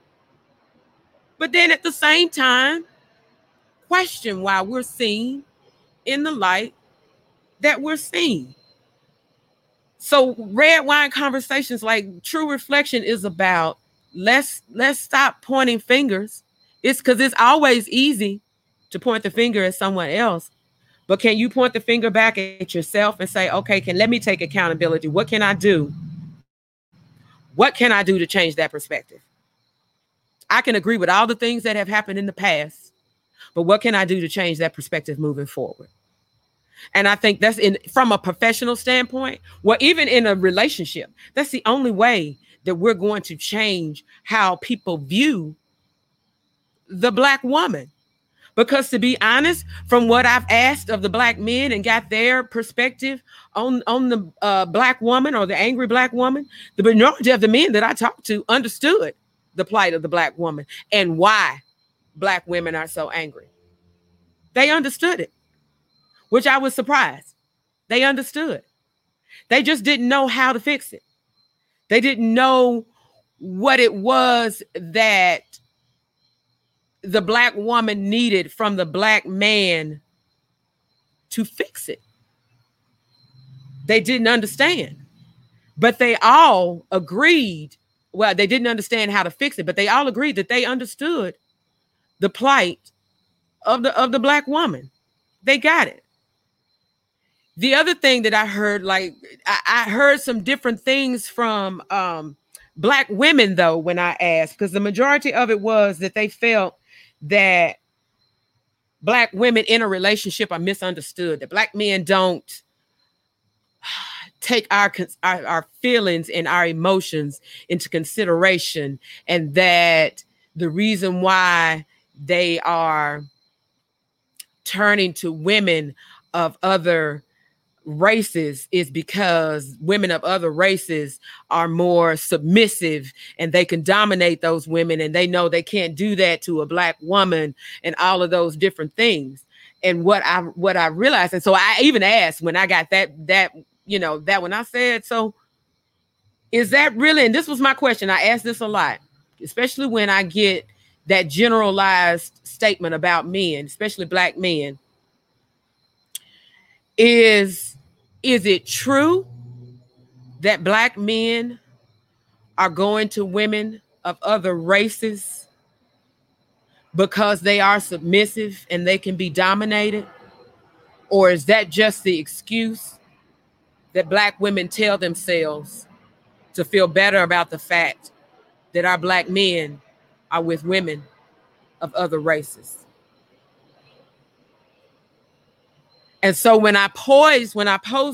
But then at the same time, question why we're seen in the light that we're seen. So red wine conversations, like True Reflection, is about let's stop pointing fingers. It's because it's always easy to point the finger at someone else. But can you point the finger back at yourself and say, okay, let me take accountability. What can I do? What can I do to change that perspective? I can agree with all the things that have happened in the past. But what can I do to change that perspective moving forward? And I think that's from a professional standpoint, well, even in a relationship, that's the only way that we're going to change how people view the Black woman. Because to be honest, from what I've asked of the Black men and got their perspective on the Black woman or the angry Black woman, the majority of the men that I talked to understood the plight of the Black woman and why Black women are so angry. They understood it, which I was surprised. They understood. They just didn't know how to fix it. They didn't know what it was that the black woman needed from the black man to fix it. They didn't understand, but they all agreed. Well, they didn't understand how to fix it, but they all agreed that they understood the plight of the black woman. They got it. The other thing that I heard, like I heard some different things from black women, though, when I asked, because the majority of it was that they felt that black women in a relationship are misunderstood, that black men don't take our feelings and our emotions into consideration, and that the reason why they are turning to women of other races is because women of other races are more submissive and they can dominate those women, and they know they can't do that to a black woman, and all of those different things. And what I realized, and so I even asked when I got that you know, that when I said, so is that really, and this was my question, I asked this a lot, especially when I get that generalized statement about men, especially black men, is it true that black men are going to women of other races because they are submissive and they can be dominated? Or is that just the excuse that black women tell themselves to feel better about the fact that our black men are with women of other races? And so when I posed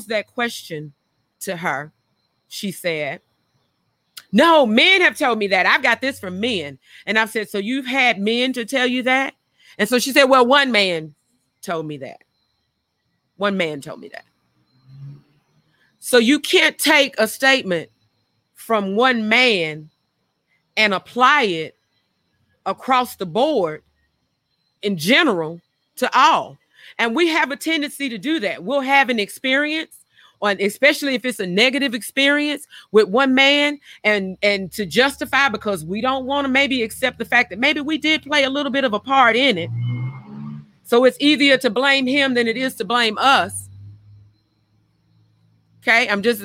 that question to her, she said, no, men have told me that. I've got this from men. And I said, so you've had men to tell you that? And so she said, well, one man told me that. One man told me that. So you can't take a statement from one man and apply it across the board in general to all. And we have a tendency to do that. We'll have an experience, on, especially if it's a negative experience with one man, and to justify, because we don't want to maybe accept the fact that maybe we did play a little bit of a part in it. So it's easier to blame him than it is to blame us. Okay, I'm just,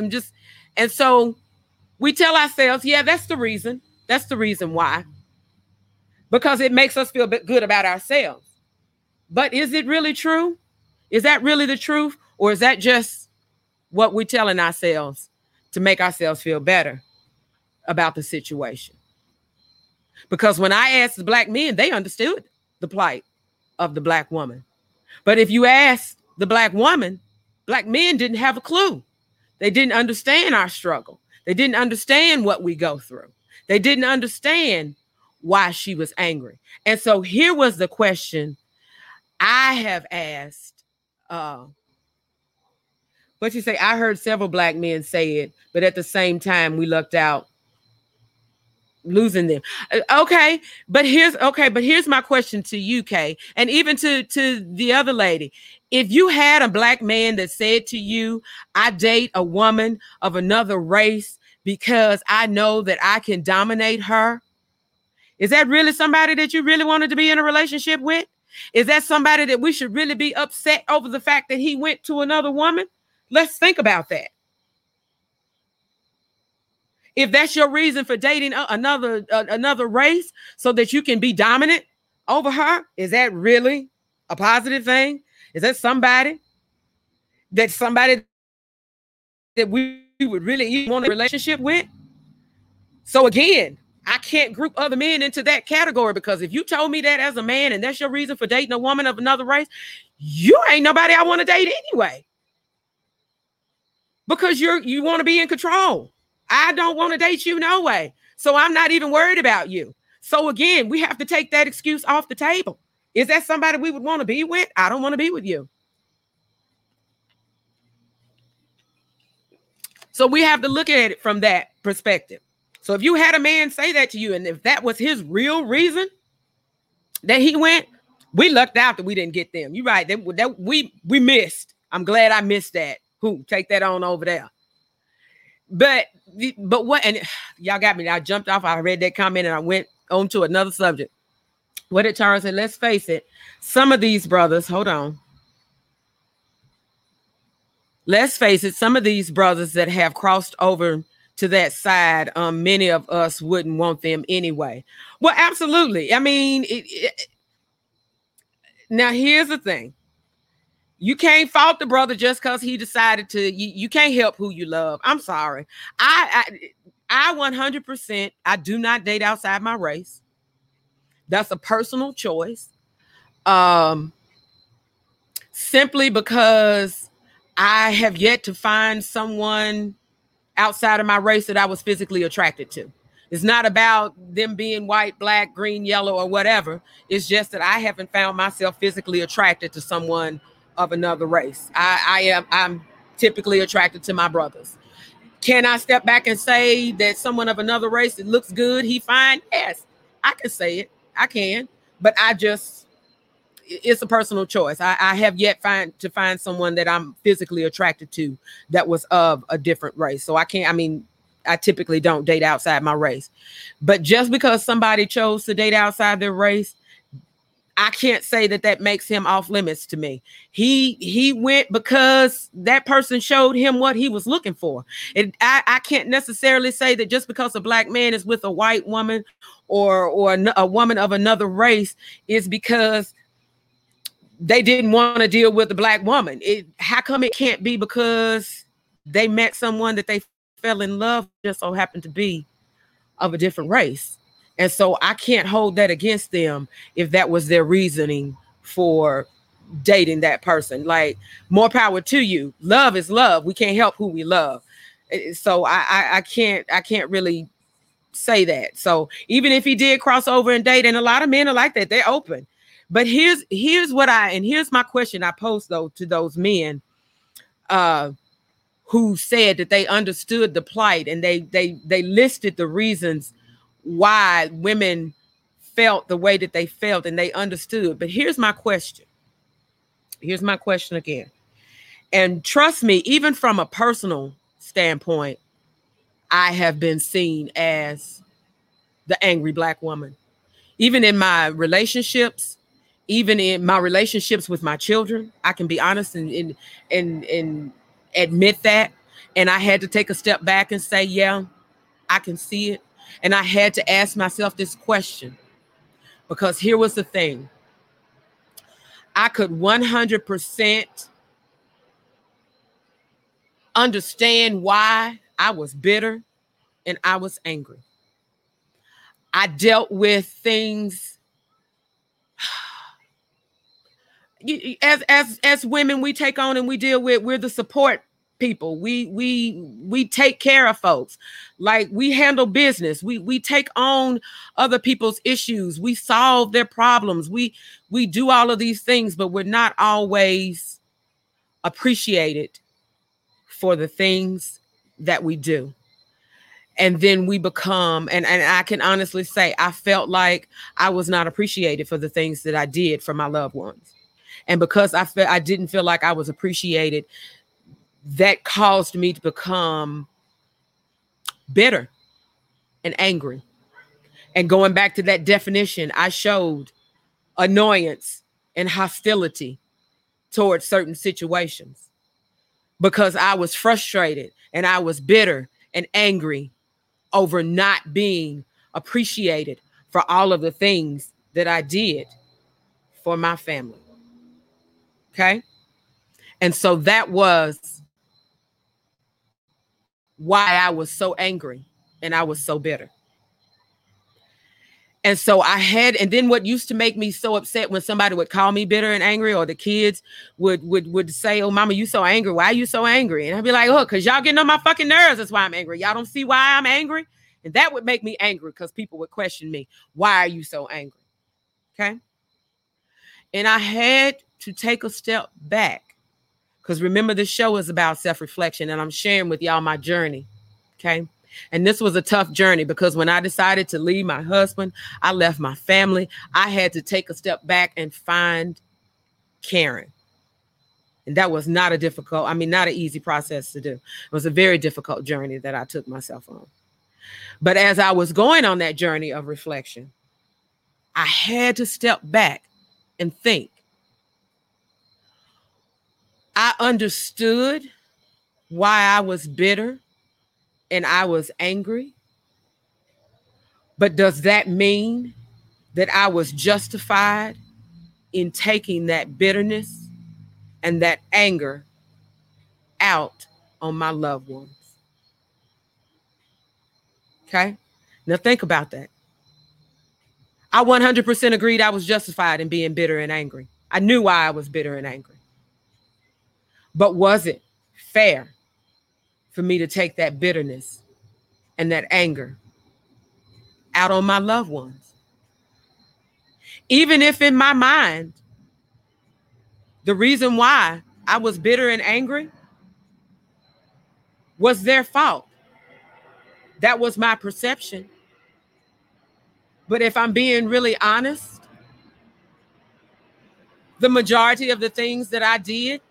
and so we tell ourselves, yeah, that's the reason. That's the reason why. Because it makes us feel good about ourselves. But is it really true? Is that really the truth? Or is that just what we're telling ourselves to make ourselves feel better about the situation? Because when I asked the black men, they understood the plight of the black woman. But if you ask the black woman, black men didn't have a clue. They didn't understand our struggle. They didn't understand what we go through. They didn't understand why she was angry. And so here was the question I have asked, but you say, I heard several black men say it, but at the same time, we lucked out losing them. Okay, but here's my question to you, Kay, and even to the other lady. If you had a black man that said to you, I date a woman of another race because I know that I can dominate her, is that really somebody that you really wanted to be in a relationship with? Is that somebody that we should really be upset over the fact that he went to another woman? Let's think about that. If that's your reason for dating another race so that you can be dominant over her, is that really a positive thing? Is that somebody that we would really want a relationship with? So again, I can't group other men into that category, because if you told me that as a man and that's your reason for dating a woman of another race, you ain't nobody I want to date anyway. Because you want to be in control. I don't want to date you no way. So I'm not even worried about you. So again, we have to take that excuse off the table. Is that somebody we would want to be with? I don't want to be with you. So we have to look at it from that perspective. So if you had a man say that to you, and if that was his real reason that he went, we lucked out that we didn't get them. You're right. That we missed. I'm glad I missed that. Who take that on over there? But what? And y'all got me. I jumped off. I read that comment and I went on to another subject. What did Charles say? Let's face it, some of these brothers, hold on. Let's face it, some of these brothers that have crossed over to that side, many of us wouldn't want them anyway. Well, absolutely. I mean, now here's the thing. You can't fault the brother just because he decided to. You can't help who you love. I'm sorry. I 100%, I do not date outside my race. That's a personal choice. Simply because I have yet to find someone outside of my race that I was physically attracted to. It's not about them being white, black, green, yellow, or whatever. It's just that I haven't found myself physically attracted to someone of another race. I'm typically attracted to my brothers. Can I step back and say that someone of another race that looks good, he fine? Yes, I can say it. I can, but it's a personal choice. I have yet to find someone that I'm physically attracted to that was of a different race. So I typically don't date outside my race. But just because somebody chose to date outside their race, I can't say that makes him off limits to me. He went because that person showed him what he was looking for. And I can't necessarily say that just because a black man is with a white woman or a woman of another race is because they didn't want to deal with a black woman. How come it can't be because they met someone that they fell in love just so happened to be of a different race? And so I can't hold that against them if that was their reasoning for dating that person. Like, more power to you. Love is love. We can't help who we love. So I can't really say that. So even if he did cross over and date, and a lot of men are like that, they're open. But here's my question I posed though to those men who said that they understood the plight and they listed the reasons why women felt the way that they felt and they understood. But here's my question. Here's my question again. And trust me, even from a personal standpoint, I have been seen as the angry black woman. Even in my relationships, even in my relationships with my children, I can be honest and admit that. And I had to take a step back and say, yeah, I can see it. And I had to ask myself this question, because here was the thing. I could 100% understand why I was bitter and I was angry. I dealt with things. As women, we take on and we deal with, we're the support people. We take care of folks. Like, we handle business. We take on other people's issues. We solve their problems. We do all of these things, but we're not always appreciated for the things that we do. And then we become, and I can honestly say, I felt like I was not appreciated for the things that I did for my loved ones. And because I didn't feel like I was appreciated, that caused me to become bitter and angry. And going back to that definition, I showed annoyance and hostility towards certain situations because I was frustrated and I was bitter and angry over not being appreciated for all of the things that I did for my family. Okay? And so that was why I was so angry and I was so bitter. And so and then what used to make me so upset when somebody would call me bitter and angry, or the kids would say, "Oh, mama, you so angry. Why are you so angry?" And I'd be like, "Oh, because y'all getting on my fucking nerves. That's why I'm angry. Y'all don't see why I'm angry." And that would make me angry because people would question me. Why are you so angry? Okay. And I had to take a step back. Because remember, this show is about self-reflection, and I'm sharing with y'all my journey, okay? And this was a tough journey, because when I decided to leave my husband, I left my family. I had to take a step back and find Karen. And that was not an easy process to do. It was a very difficult journey that I took myself on. But as I was going on that journey of reflection, I had to step back and think. I understood why I was bitter and I was angry. But does that mean that I was justified in taking that bitterness and that anger out on my loved ones? Okay, now think about that. I 100% agreed I was justified in being bitter and angry. I knew why I was bitter and angry. But was it fair for me to take that bitterness and that anger out on my loved ones? Even if in my mind, the reason why I was bitter and angry was their fault. That was my perception. But if I'm being really honest, the majority of the things that I did,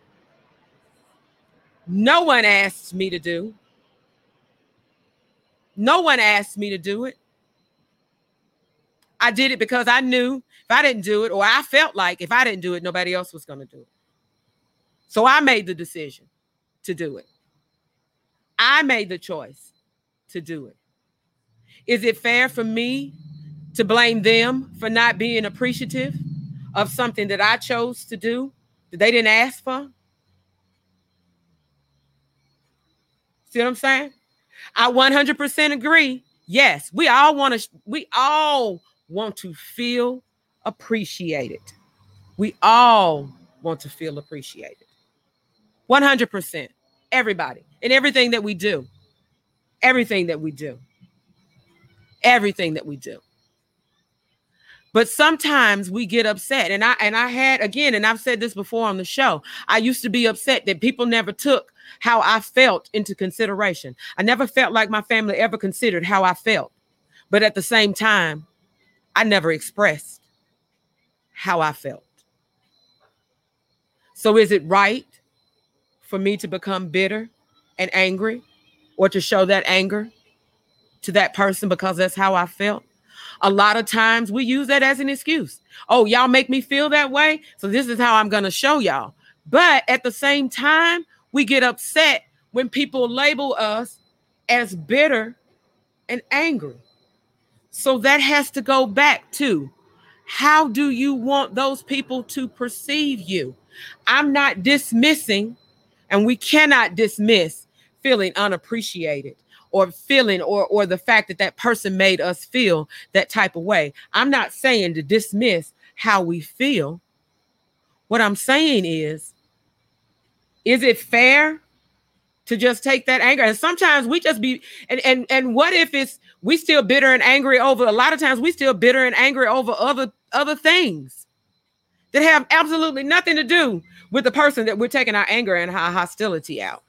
no one asked me to do. No one asked me to do it. I did it because I knew if I didn't do it, or I felt like if I didn't do it, nobody else was going to do it. So I made the decision to do it. I made the choice to do it. Is it fair for me to blame them for not being appreciative of something that I chose to do that they didn't ask for? See what I'm saying? I 100% agree. Yes, we all want to feel appreciated. We all want to feel appreciated. 100%. Everybody. And everything that we do. Everything that we do. Everything that we do. But sometimes we get upset. And I've said this before on the show. I used to be upset that people never took how I felt into consideration. I never felt like my family ever considered how I felt. But at the same time, I never expressed how I felt. So is it right for me to become bitter and angry, or to show that anger to that person because that's how I felt? A lot of times we use that as an excuse. Oh, y'all make me feel that way, so this is how I'm going to show y'all. But at the same time, we get upset when people label us as bitter and angry. So that has to go back to, how do you want those people to perceive you? I'm not dismissing, and we cannot dismiss feeling unappreciated or feeling or the fact that that person made us feel that type of way. I'm not saying to dismiss how we feel. What I'm saying is it fair to just take that anger? And sometimes we just be, and what if it's, we still bitter and angry over, a lot of times we still bitter and angry over other things that have absolutely nothing to do with the person that we're taking our anger and our hostility out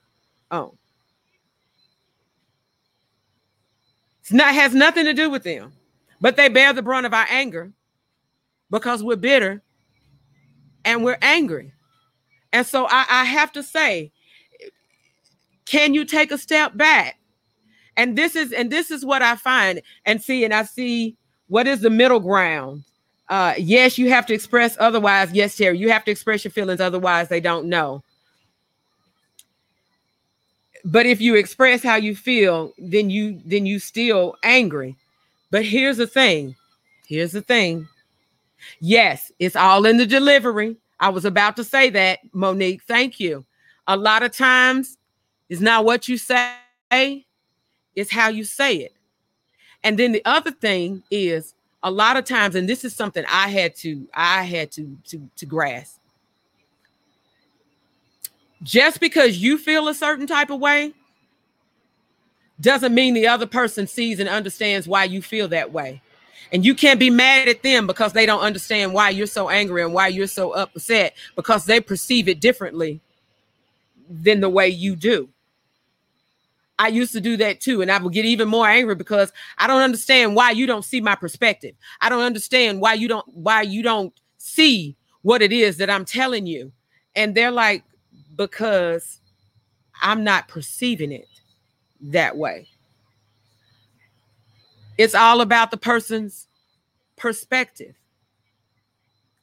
on. Has nothing to do with them, but they bear the brunt of our anger because we're bitter and we're angry. And so I have to say, can you take a step back? And this is what I find and see. And I see, what is the middle ground? Yes, you have to express. Otherwise, yes, Terry, you have to express your feelings. Otherwise, they don't know. But if you express how you feel, then you still angry. But here's the thing. Yes, it's all in the delivery. I was about to say that, Monique. Thank you. A lot of times it's not what you say, it's how you say it. And then the other thing is, a lot of times, and this is something I had to grasp. Just because you feel a certain type of way doesn't mean the other person sees and understands why you feel that way. And you can't be mad at them because they don't understand why you're so angry and why you're so upset, because they perceive it differently than the way you do. I used to do that too, and I would get even more angry because I don't understand why you don't see my perspective. I don't understand why you don't see what it is that I'm telling you. And they're like, because I'm not perceiving it that way. It's all about the person's perspective.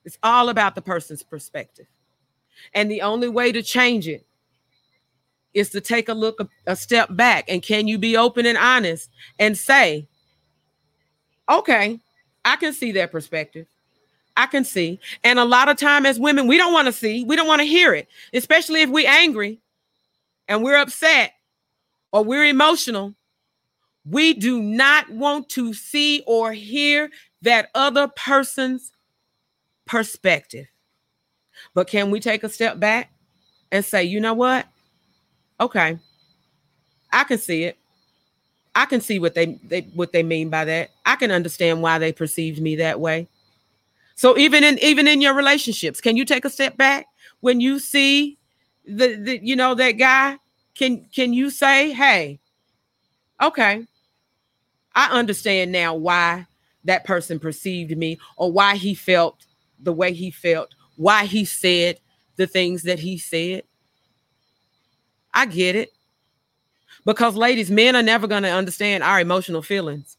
It's all about the person's perspective. And the only way to change it is to take a look, a step back. And can you be open and honest and say, okay, I can see their perspective. I can see. And a lot of time as women, we don't want to see. We don't want to hear it, especially if we're angry and we're upset or we're emotional. We do not want to see or hear that other person's perspective. But can we take a step back and say, you know what? Okay, I can see it. I can see what they mean by that. I can understand why they perceived me that way. So even in your relationships, can you take a step back when you see the you know, that guy? Can you say, hey, okay, I understand now why that person perceived me, or why he felt the way he felt, why he said the things that he said. I get it. Because, ladies, men are never going to understand our emotional feelings.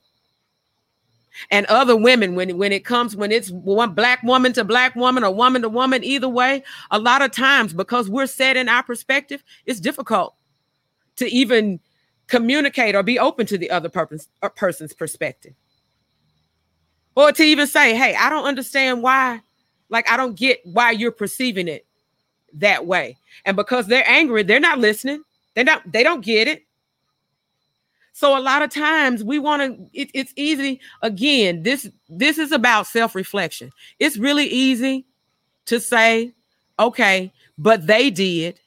And other women, when it's one black woman to black woman or woman to woman, either way, a lot of times, because we're set in our perspective, it's difficult to even communicate or be open to the other person's perspective. Or to even say, hey, I don't understand why, like, I don't get why you're perceiving it that way. And because they're angry, they're not listening. They don't get it. So a lot of times we want to, it's easy. Again, this is about self-reflection. It's really easy to say, okay, but they did,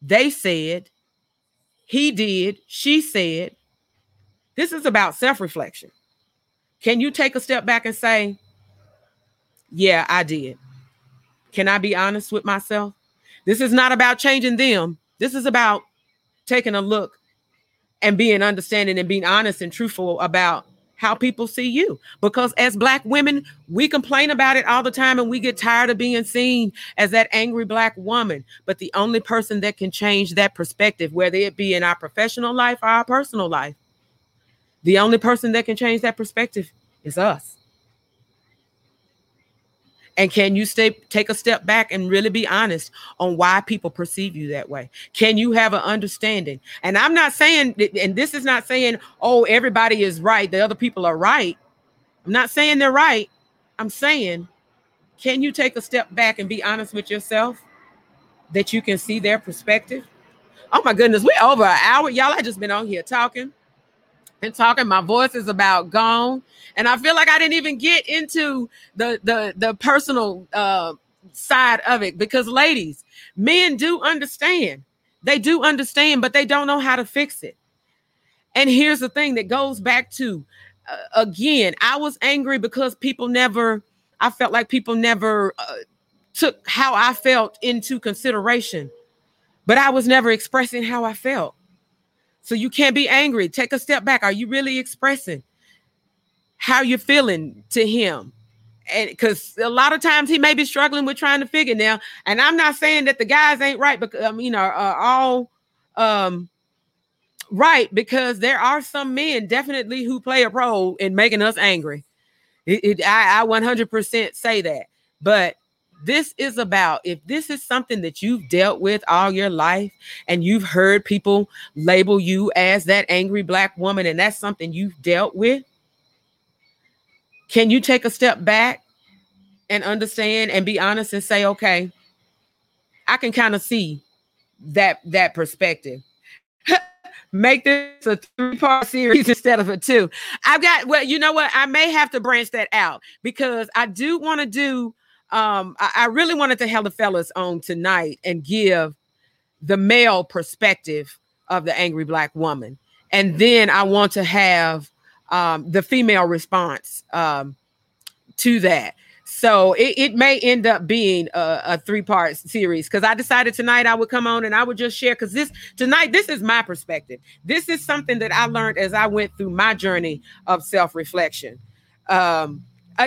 they said, he did, she said. This is about self-reflection. Can you take a step back and say, yeah, I did. Can I be honest with myself? This is not about changing them. This is about taking a look and being understanding and being honest and truthful about how people see you. Because as black women, we complain about it all the time, and we get tired of being seen as that angry black woman. But the only person that can change that perspective, whether it be in our professional life or our personal life, the only person that can change that perspective is us. And can you take a step back and really be honest on why people perceive you that way? Can you have an understanding? And I'm not saying, and this is not saying, oh, everybody is right, the other people are right. I'm not saying they're right. I'm saying, can you take a step back and be honest with yourself that you can see their perspective? Oh my goodness, we're over an hour. Y'all, I just been on here talking. My voice is about gone. And I feel like I didn't even get into the personal side of it, because ladies, men do understand. They do understand, but they don't know how to fix it. And here's the thing that goes back to, again, I was angry because I felt like people never took how I felt into consideration, but I was never expressing how I felt. So you can't be angry. Take a step back. Are you really expressing how you're feeling to him? And because a lot of times he may be struggling with trying to figure now. And I'm not saying that the guys ain't right, because right, because there are some men definitely who play a role in making us angry. I 100% say that. But this is about, if this is something that you've dealt with all your life and you've heard people label you as that angry black woman, and that's something you've dealt with, can you take a step back and understand and be honest and say, okay, I can kind of see that perspective. Make this a 3-part series instead of a 2. You know what? I may have to branch that out, because I do want to do I really wanted to have the fellas on tonight and give the male perspective of the angry black woman. And then I want to have the female response to that. So it may end up being a 3-part series, because I decided tonight I would come on and I would just share, because this is my perspective. This is something that I learned as I went through my journey of self-reflection.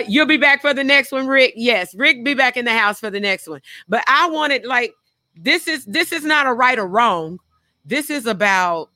You'll be back for the next one, Rick. Yes, Rick be back in the house for the next one. But I wanted, like, this is not a right or wrong. This is about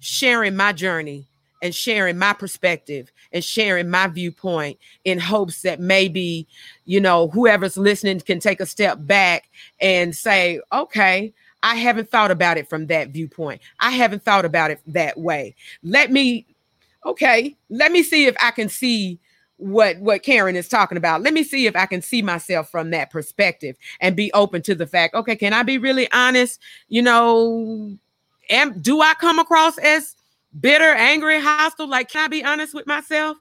sharing my journey and sharing my perspective and sharing my viewpoint in hopes that maybe, you know, whoever's listening can take a step back and say, okay, I haven't thought about it from that viewpoint. I haven't thought about it that way. Let me see if I can see what Karen is talking about. Let me see if I can see myself from that perspective and be open to the fact, okay, can I be really honest? You know, do I come across as bitter, angry, hostile? Like, can I be honest with myself?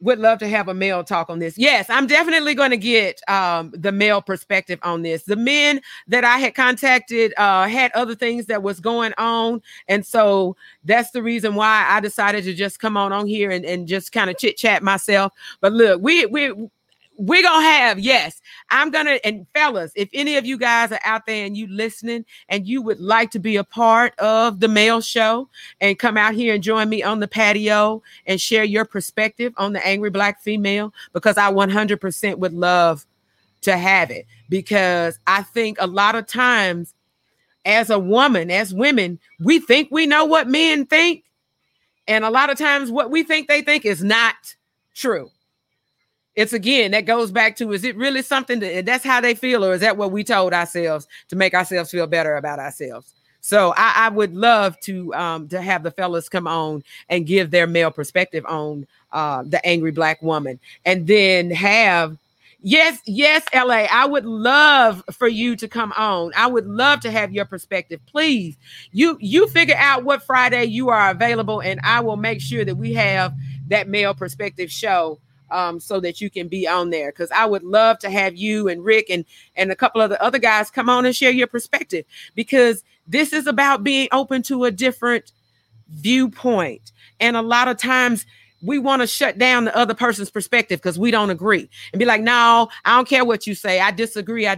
Would love to have a male talk on this. Yes, I'm definitely going to get the male perspective on this. The men that I had contacted had other things that was going on. And so that's the reason why I decided to just come on here and just kind of chit chat myself. But look, we're going to have, yes, I'm going to, and fellas, if any of you guys are out there and you listening and you would like to be a part of the male show and come out here and join me on the patio and share your perspective on the angry black female, because I 100% would love to have it, because I think a lot of times as a woman, as women, we think we know what men think. And a lot of times what we think they think is not true. It's again, that goes back to, is it really something that's how they feel? Or is that what we told ourselves to make ourselves feel better about ourselves? So I would love to have the fellas come on and give their male perspective on the angry black woman, and then have, yes, LA, I would love for you to come on. I would love to have your perspective. Please, you figure out what Friday you are available, and I will make sure that we have that male perspective show so that you can be on there, because I would love to have you and Rick and a couple of the other guys come on and share your perspective, because this is about being open to a different viewpoint. And a lot of times we want to shut down the other person's perspective because we don't agree and be like, no, I don't care what you say. I disagree.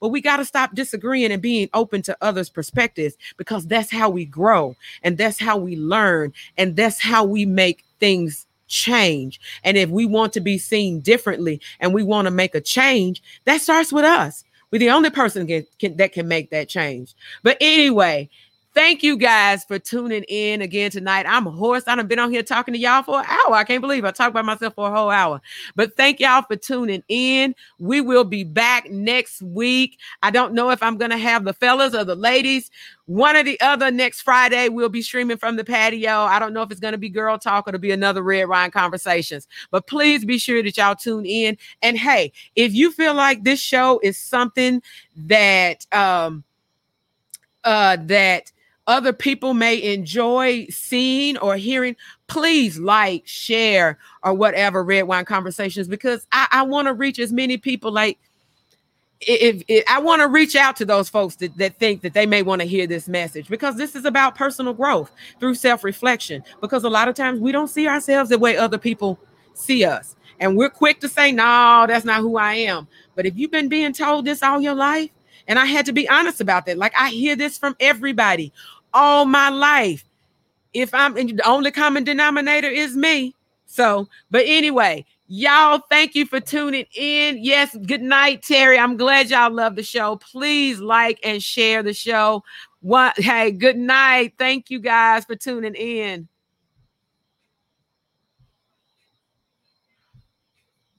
Well, we got to stop disagreeing and being open to others' perspectives, because that's how we grow, and that's how we learn, and that's how we make things change. And if we want to be seen differently and we want to make a change, that starts with us. We're the only person that can make that change. But anyway, thank you guys for tuning in again tonight. I'm hoarse. I done been on here talking to y'all for an hour. I can't believe I talked by myself for a whole hour. But thank y'all for tuning in. We will be back next week. I don't know if I'm going to have the fellas or the ladies. One or the other next Friday, we'll be streaming from the patio. I don't know if it's going to be Girl Talk or to be another Red Wine Conversations. But please be sure that y'all tune in. And hey, if you feel like this show is something that that other people may enjoy seeing or hearing, please like, share, or whatever Red Wine Conversations, because I want to reach as many people. Like, if I want to reach out to those folks that think that they may want to hear this message, because this is about personal growth through self-reflection, because a lot of times we don't see ourselves the way other people see us. And we're quick to say, no, that's not who I am. But if you've been being told this all your life, and I had to be honest about that. Like, I hear this from everybody all my life. If I'm the only common denominator is me. So, but anyway, y'all, thank you for tuning in. Yes. Good night, Terry. I'm glad y'all love the show. Please like and share the show. Hey, good night. Thank you guys for tuning in.